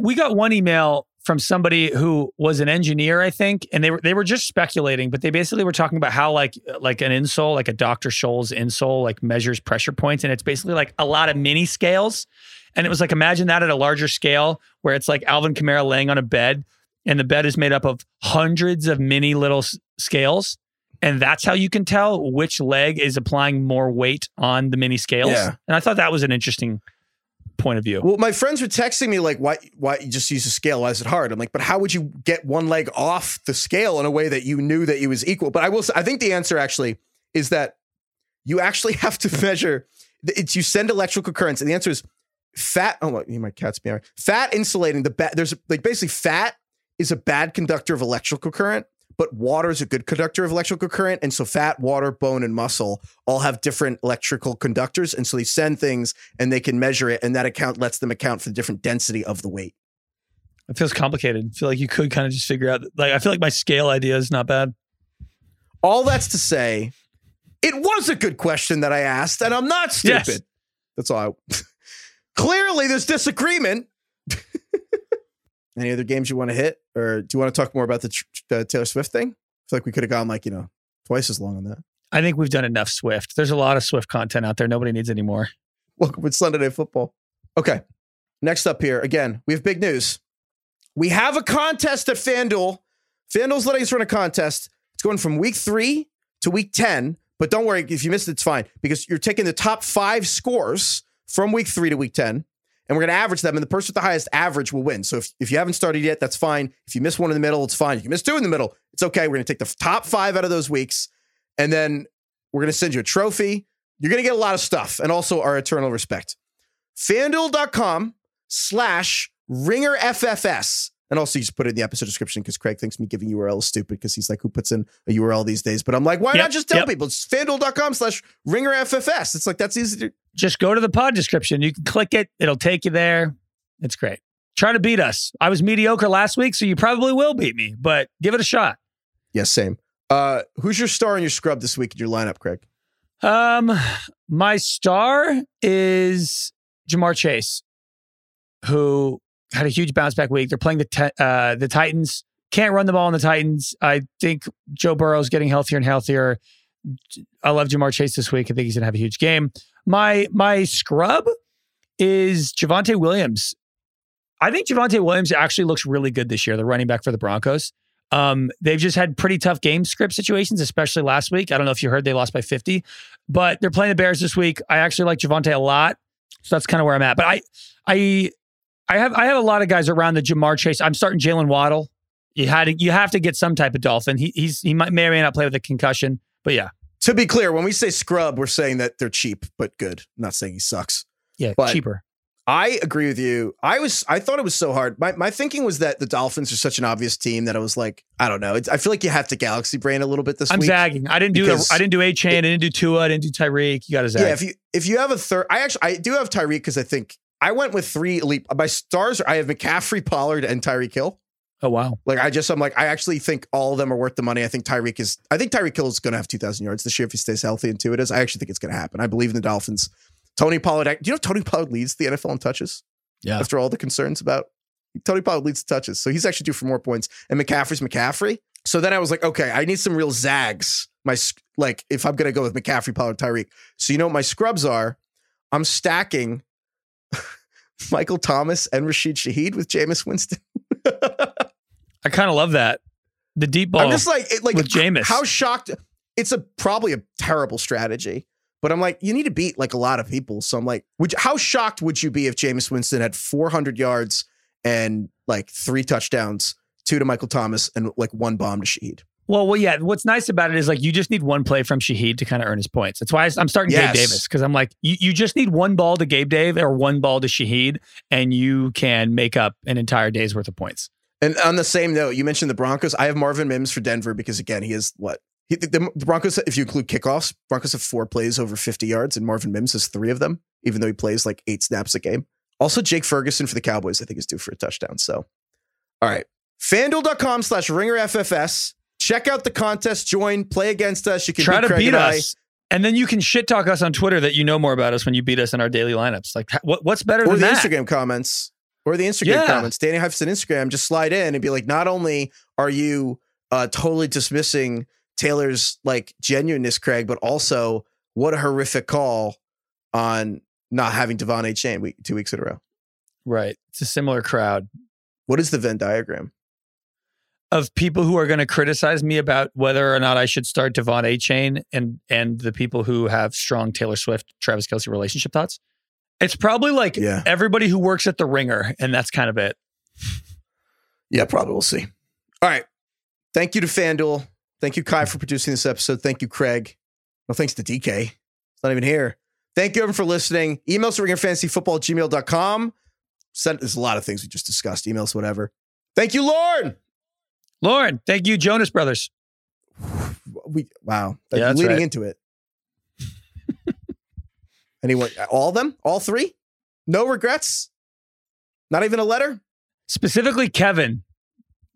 We got one email from somebody who was an engineer, I think, and they were just speculating, but they basically were talking about how like an insole, like a Dr. Scholl's insole, like measures pressure points, and it's basically like a lot of mini scales. And it was like, imagine that at a larger scale where it's like Alvin Kamara laying on a bed, and the bed is made up of hundreds of mini little scales. And that's how you can tell which leg is applying more weight on the mini scales. Yeah. And I thought that was an interesting point of view. Well, my friends were texting me like, why you just use a scale? Why is it hard? I'm like, but how would you get one leg off the scale in a way that you knew that it was equal? But I will say, I think the answer actually is that you actually have to measure, you send electrical currents. And the answer is fat. Oh, my cat's meowing. Fat insulating the bad. There's like basically fat is a bad conductor of electrical current, but water is a good conductor of electrical current. And so fat, water, bone, and muscle all have different electrical conductors. And so they send things and they can measure it. And that account lets them account for the different density of the weight. It feels complicated. I feel like you could kind of just figure out. Like, I feel like my scale idea is not bad. All that's to say, it was a good question that I asked, and I'm not stupid. Yes. That's all. Clearly, there's disagreement. Any other games you want to hit? Or do you want to talk more about the Taylor Swift thing? I feel like we could have gone like, you know, twice as long on that. I think we've done enough Swift. There's a lot of Swift content out there. Nobody needs any more. Welcome to Sunday Night Football. Okay. Next up here, again, we have big news. We have a contest at FanDuel. FanDuel's letting us run a contest. It's going from week 3 to week 10. But don't worry, if you missed it, it's fine. Because you're taking the top 5 scores from week 3 to week 10. And we're going to average them. And the person with the highest average will win. So if you haven't started yet, that's fine. If you miss one in the middle, it's fine. If you miss 2 in the middle, it's okay. We're going to take the top 5 out of those weeks. And then we're going to send you a trophy. You're going to get a lot of stuff. And also our eternal respect. FanDuel.com/RingerFFS. And also you just put it in the episode description because Craig thinks me giving URL is stupid because he's like, who puts in a URL these days? But I'm like, why not just tell people? It's FanDuel.com/RingerFFS. It's like, that's easy to... Just go to the pod description. You can click it. It'll take you there. It's great. Try to beat us. I was mediocre last week, so you probably will beat me, but give it a shot. Yes, same. Who's your star and your scrub this week in your lineup, Craig? My star is Jamar Chase, who had a huge bounce back week. They're playing the Titans. Can't run the ball on the Titans. I think Joe Burrow's getting healthier and healthier. I love Jamar Chase this week. I think he's going to have a huge game. My scrub is Javonte Williams. I think Javonte Williams actually looks really good this year, the running back for the Broncos. They've just had pretty tough game script situations, especially last week. I don't know if you heard they lost by 50, but they're playing the Bears this week. I actually like Javonte a lot. So that's kind of where I'm at. But I have a lot of guys around the Jamar Chase. I'm starting Jalen Waddle. You have to get some type of Dolphin. He may or may not play with a concussion, but yeah. To be clear, when we say scrub, we're saying that they're cheap, but good. I'm not saying he sucks. Yeah, but cheaper. I agree with you. I thought it was so hard. My thinking was that the Dolphins are such an obvious team that I was like, I don't know. I feel like you have to galaxy brain a little bit this week. I'm zagging. I didn't do Achane. I didn't do Tua. I didn't do Tyreek. You got to zag. Yeah, if you have a third, I do have Tyreek because I think I went with 3 elite. My stars are I have McCaffrey, Pollard, and Tyreek Hill. Oh, wow. Like, I actually think all of them are worth the money. I think Tyreek Hill is going to have 2,000 yards this year if he stays healthy and two it is. I actually think it's going to happen. I believe in the Dolphins. Tony Pollard. Do you know Tony Pollard leads the NFL in touches? Yeah. After all the concerns about Tony Pollard leads the touches. So he's actually due for more points. And McCaffrey's McCaffrey. So then I was like, okay, I need some real zags. Like, if I'm going to go with McCaffrey, Pollard, Tyreek. So you know what my scrubs are? I'm stacking Michael Thomas and Rashid Shaheed with Jameis Winston. I kind of love that. The deep ball. I'm just like with Jameis. How shocked. It's probably a terrible strategy, but I'm like, you need to beat like a lot of people. So I'm like, how shocked would you be if Jameis Winston had 400 yards and like 3 touchdowns, 2 to Michael Thomas and like 1 bomb to Shaheed? Well, yeah. What's nice about it is like, you just need 1 play from Shaheed to kind of earn his points. That's why I'm starting Gabe Davis. Cause I'm like, you just need 1 ball to Gabe Dave or 1 ball to Shaheed and you can make up an entire day's worth of points. And on the same note, you mentioned the Broncos. I have Marvin Mims for Denver because, again, he is what? The Broncos, if you include kickoffs, Broncos have 4 plays over 50 yards, and Marvin Mims has 3 of them, even though he plays like 8 snaps a game. Also, Jake Ferguson for the Cowboys, I think, is due for a touchdown. So, all right. FanDuel.com/RingerFFS. Check out the contest. Join. Play against us. You can try to beat us. And then you can shit talk us on Twitter that you know more about us when you beat us in our daily lineups. Like, what's better than that? Or the Instagram comments. Or the Instagram comments, Danny Heifetz on Instagram, just slide in and be like, not only are you totally dismissing Taylor's like genuineness, Craig, but also what a horrific call on not having De'Von Achane 2 weeks in a row. Right. It's a similar crowd. What is the Venn diagram? Of people who are going to criticize me about whether or not I should start De'Von Achane and the people who have strong Taylor Swift, Travis Kelce relationship thoughts. It's probably like everybody who works at The Ringer, and that's kind of it. Yeah, probably. We'll see. All right. Thank you to FanDuel. Thank you, Kai, for producing this episode. Thank you, Craig. Well, thanks to DK. He's not even here. Thank you, everyone, for listening. Emails to ringerfantasyfootball@gmail.com. There's a lot of things we just discussed. Emails, whatever. Thank you, Lauren. Lauren, thank you, Jonas Brothers. Wow. Yeah, that's leading into it. Anyone, all of them? All 3? No regrets? Not even a letter? Specifically, Kevin.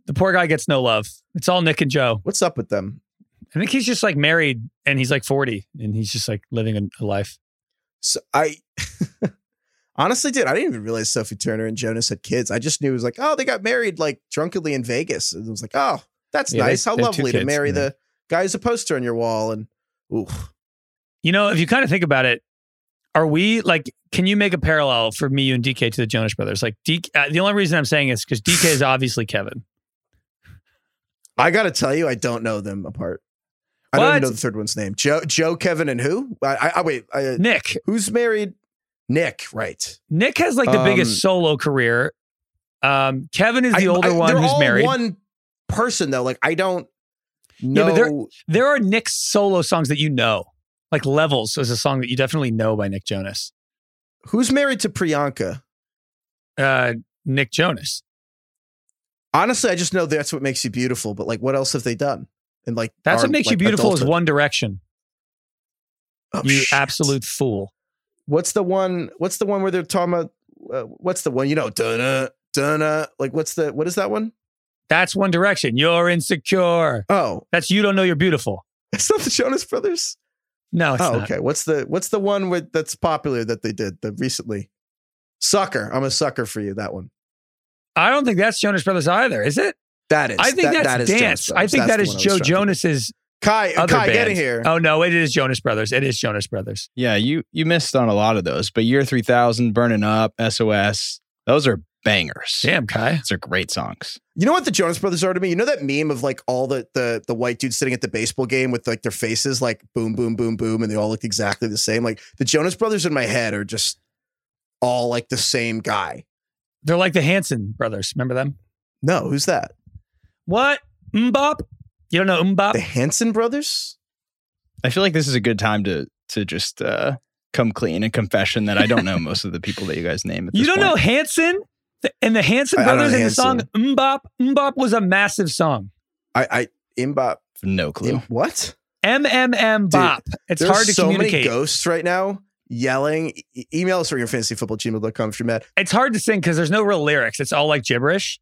The poor guy gets no love. It's all Nick and Joe. What's up with them? I think he's just like married and he's like 40 and he's just like living a life. So I honestly did. I didn't even realize Sophie Turner and Jonas had kids. I just knew it was like, oh, they got married like drunkenly in Vegas. And I was like, oh, that's nice. How lovely to marry the guy who's a poster on your wall. And ooh. You know, if you kind of think about it, are we like, can you make a parallel for me, you and DK to the Jonas Brothers? Like DK, the only reason I'm saying is because DK is obviously Kevin. I got to tell you, I don't know them apart. I don't even know the third one's name. Joe, Kevin, and who? Wait, Nick. Who's married? Nick, right. Nick has like the biggest solo career. Kevin is the older one who's married. They're all one person though. Like I don't know. Yeah, but there are Nick's solo songs that you know. Like Levels is a song that you definitely know by Nick Jonas. Who's married to Priyanka? Nick Jonas. Honestly, I just know that's what makes you beautiful. But like, what else have they done? And like, that's what makes you beautiful is One Direction. Oh, you absolute fool! What's the one? What's the one where they're talking about? What's the one? You know, dunna dunna. Like, what is that one? That's One Direction. You're insecure. Oh, that's you don't know you're beautiful. It's not the Jonas Brothers. No, it's not. Okay. What's the one with that's popular that they did recently? Sucker. I'm a sucker for you. That one. I don't think that's Jonas Brothers either, is it? That is. I think that's Dance. I think that is Joe Jonas's. Kai, get in here. Oh, no, it is Jonas Brothers. It is Jonas Brothers. Yeah, you missed on a lot of those, but Year 3000, Burning Up, SOS, those are bangers. Damn, Kai. Those are great songs. You know what the Jonas Brothers are to me? You know that meme of like all the white dudes sitting at the baseball game with like their faces like boom, boom, boom, boom, and they all look exactly the same? Like the Jonas Brothers in my head are just all like the same guy. They're like the Hanson brothers. Remember them? No, who's that? What? Mbop? You don't know Mbop? The Hanson brothers? I feel like this is a good time to just come clean and confession that I don't know most of the people that you guys name. At this point. Know Hanson? And the Hanson brothers in the song Mbop? Mbop was a massive song. I Mbop? No clue. What? MMM Bop. Dude, it's hard to communicate. There's so many ghosts right now. Yelling, email us for your fantasyfootball@gmail.com if you're mad. It's hard to sing because there's no real lyrics. It's all like gibberish.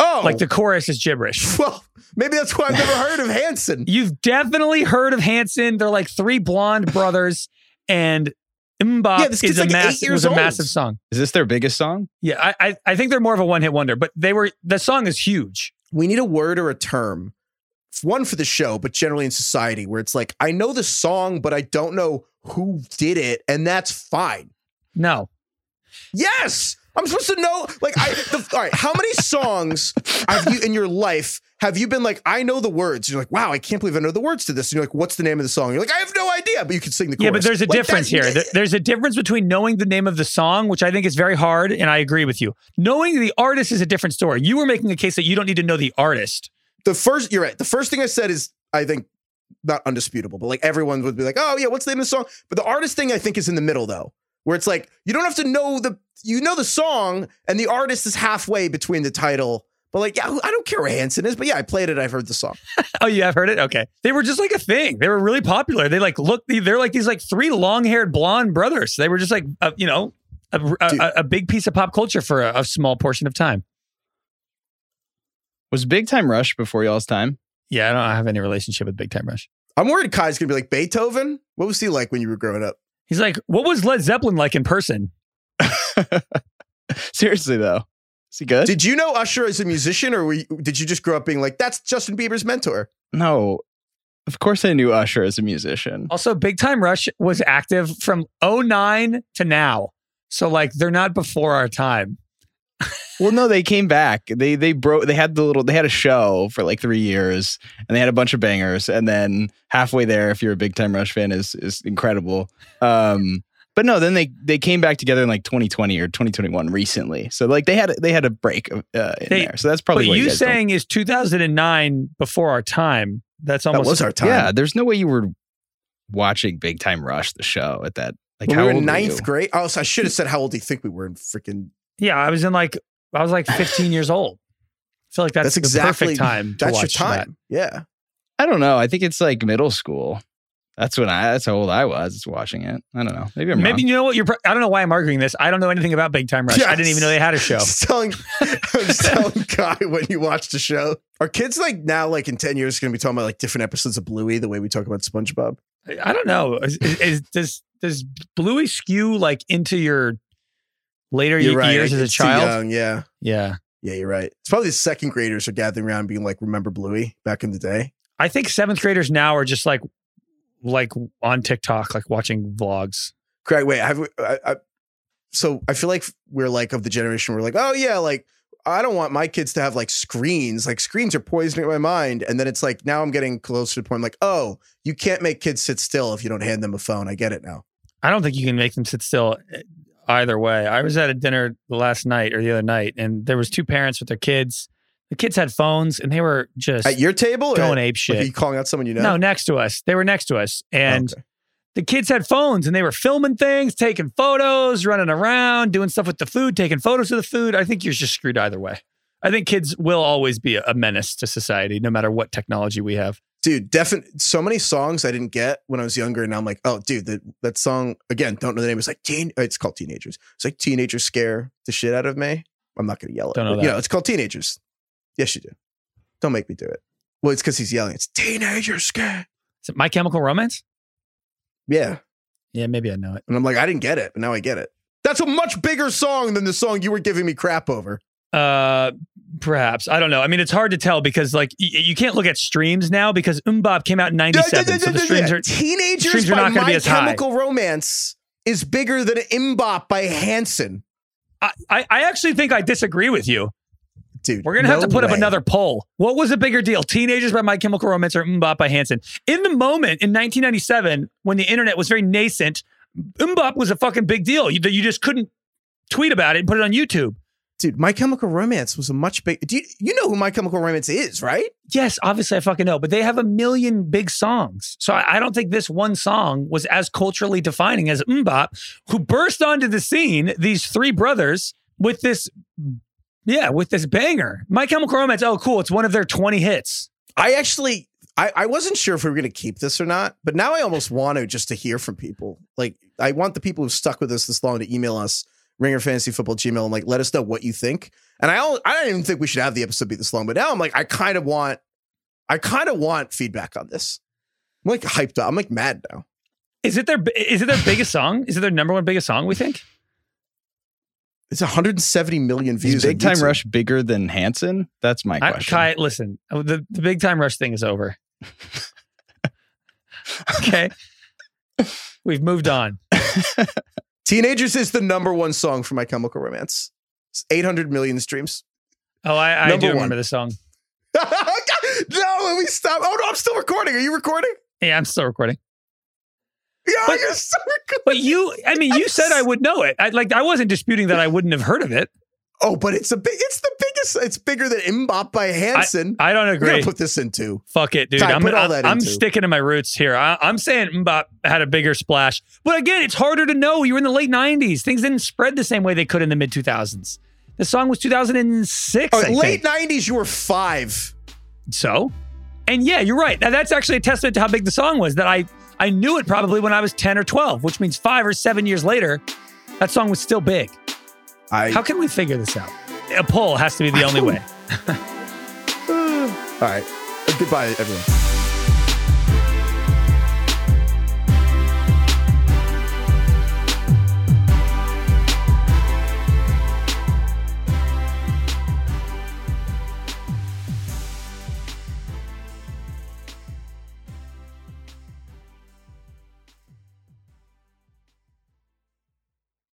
Oh, like the chorus is gibberish. Well, maybe that's why I've never heard of Hanson. You've definitely heard of Hanson. They're like three blonde brothers, and Mbop is like a massive song. Is this their biggest song? Yeah, I think they're more of a one-hit wonder, but the song is huge. We need a word or a term. One for the show, but generally in society where it's like, I know the song, but I don't know who did it. And that's fine. No. Yes. I'm supposed to know. Like, all right. How many songs have you in your life? Have you been like, I know the words. You're like, wow, I can't believe I know the words to this. And you're like, what's the name of the song? You're like, I have no idea, but you can sing the chorus. Yeah, but there's a difference here. There's a difference between knowing the name of the song, which I think is very hard. And I agree with you. Knowing the artist is a different story. You were making a case that you don't need to know the artist. You're right. The first thing I said is, I think, not undisputable, but like everyone would be like, oh yeah, what's the name of the song? But the artist thing I think is in the middle though, where it's like, you don't have to know the song and the artist is halfway between the title, but like, yeah, I don't care where Hanson is, but yeah, I played it. I've heard the song. Oh, you have heard it? Okay. They were just like a thing. They were really popular. They like, they're like these like three long-haired blonde brothers. They were just like, a big piece of pop culture for a small portion of time. Was Big Time Rush before y'all's time? Yeah, I don't have any relationship with Big Time Rush. I'm worried Kai's going to be like, Beethoven? What was he like when you were growing up? He's like, what was Led Zeppelin like in person? Seriously, though. Is he good? Did you know Usher as a musician, or did you just grow up being like, that's Justin Bieber's mentor? No. Of course I knew Usher as a musician. Also, Big Time Rush was active from 2009 to now. So, like, they're not before our time. Well, no, they came back. They had a show for like 3 years and they had a bunch of bangers. And then halfway there, if you're a Big Time Rush fan, is incredible. But no, then they came back together in like 2020 or 2021 recently. So like they had a break in there. So that's probably what you saying is 2009 before our time. That was our time. Yeah, there's no way you were watching Big Time Rush the show at that. Like we were in ninth grade. Oh, so I should have said how old do you think we were in freaking. Yeah, I was like 15 years old. I feel like that's exactly the perfect time to watch that. Yeah. I don't know. I think it's like middle school. That's how old I was watching it. I don't know. Maybe I'm wrong. You know what? I don't know why I'm arguing this. I don't know anything about Big Time Rush. Yes. I didn't even know they had a show. I was telling Kai when you watched the show. Are kids like now, like in 10 years, going to be talking about like different episodes of Bluey the way we talk about SpongeBob? I don't know. Does Bluey skew like into your later years as a child? Young, yeah. Yeah. Yeah, you're right. It's probably the second graders are gathering around being like, remember Bluey back in the day? I think seventh graders now are just like on TikTok, like watching vlogs. Craig, wait, so I feel like we're like of the generation where we're like, oh yeah, like I don't want my kids to have like screens. Like screens are poisoning my mind. And then it's like, now I'm getting closer to the point. I'm like, oh, you can't make kids sit still if you don't hand them a phone. I get it now. I don't think you can make them sit still either way. I was at a dinner the other night, and there was two parents with their kids. The kids had phones, and they were just at your table going ape shit. Are you calling out someone you know? No, next to us. They were next to us, and the kids had phones, and they were filming things, taking photos, running around, doing stuff with the food, taking photos of the food. I think you're just screwed either way. I think kids will always be a menace to society, no matter what technology we have. Dude, definitely. So many songs I didn't get when I was younger, and I'm like, oh, dude, that song again. Don't know the name. It's like it's called Teenagers. It's like Teenagers scare the shit out of me. I'm not gonna yell at. Don't know that. You know, it's called Teenagers. Yes, you do. Don't make me do it. Well, it's because he's yelling. It's Teenager Scare. Is it My Chemical Romance? Yeah. Yeah, maybe I know it. And I'm like, I didn't get it, but now I get it. That's a much bigger song than the song you were giving me crap over. Perhaps. I don't know. I mean, it's hard to tell because like you can't look at streams now because Bob came out in 97. So the streams are Teenagers by My Chemical Romance is bigger than Mbop by Hanson. I actually think I disagree with you. Dude, we're going to have to put up another poll. What was a bigger deal? Teenagers by My Chemical Romance or Mbop by Hanson? In the moment, in 1997, when the internet was very nascent, Mbop was a fucking big deal. You just couldn't tweet about it and put it on YouTube. Dude, My Chemical Romance was a much big... You know who My Chemical Romance is, right? Yes, obviously I fucking know, but they have a million big songs. So I don't think this one song was as culturally defining as Mbop, who burst onto the scene, these three brothers, with this... Yeah, with this banger. My Chemical Romance, oh, cool. It's one of their 20 hits. I wasn't sure if we were going to keep this or not, but now I almost want to just to hear from people. Like, I want the people who stuck with us this long to email us, ringerfantasyfootball@gmail.com, and like, let us know what you think. And I don't even think we should have the episode be this long, but now I'm like, I kind of want feedback on this. I'm like hyped up. I'm like mad now. Is it their biggest song? Is it their number one biggest song, we think? It's 170 million views. Is Big Time Rush bigger than Hanson? That's my question. Kai, listen, the Big Time Rush thing is over. Okay. We've moved on. Teenagers is the number one song for My Chemical Romance. It's 800 million streams. Oh, I do remember the song. No, we stop. Oh, no, I'm still recording. Are you recording? Yeah, I'm still recording. Yeah, you're so good. But you said I would know it. I wasn't disputing that I wouldn't have heard of it. Oh, but it's the biggest. It's bigger than Mbop by Hanson. I don't agree. We're gonna put this in too. Fuck it, dude. I'm sticking to my roots here. I'm saying Mbop had a bigger splash. But again, it's harder to know. You were in the late 90s. Things didn't spread the same way they could in the mid 2000s. The song was 2006. Oh, late 90s. You were 5. So, and yeah, you're right. Now that's actually a testament to how big the song was. That I knew it probably when I was 10 or 12, which means 5 or 7 years later, that song was still big. How can we figure this out? A poll has to be the only way. All right. Goodbye, everyone.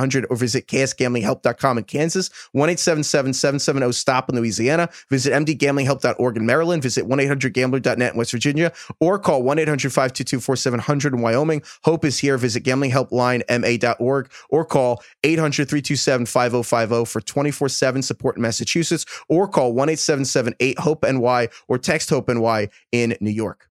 1-800 or visit ksgamblinghelp.com in Kansas, 1-877-770-STOP in Louisiana, visit mdgamblinghelp.org in Maryland, visit 1-800-GAMBLER.net in West Virginia, or call 1-800-522-4700 in Wyoming. Hope is here. Visit gamblinghelplinema.org or call 800-327-5050 for 24/7 support in Massachusetts, or call 1-877-8-HOPE-NY or text HOPE-NY in New York.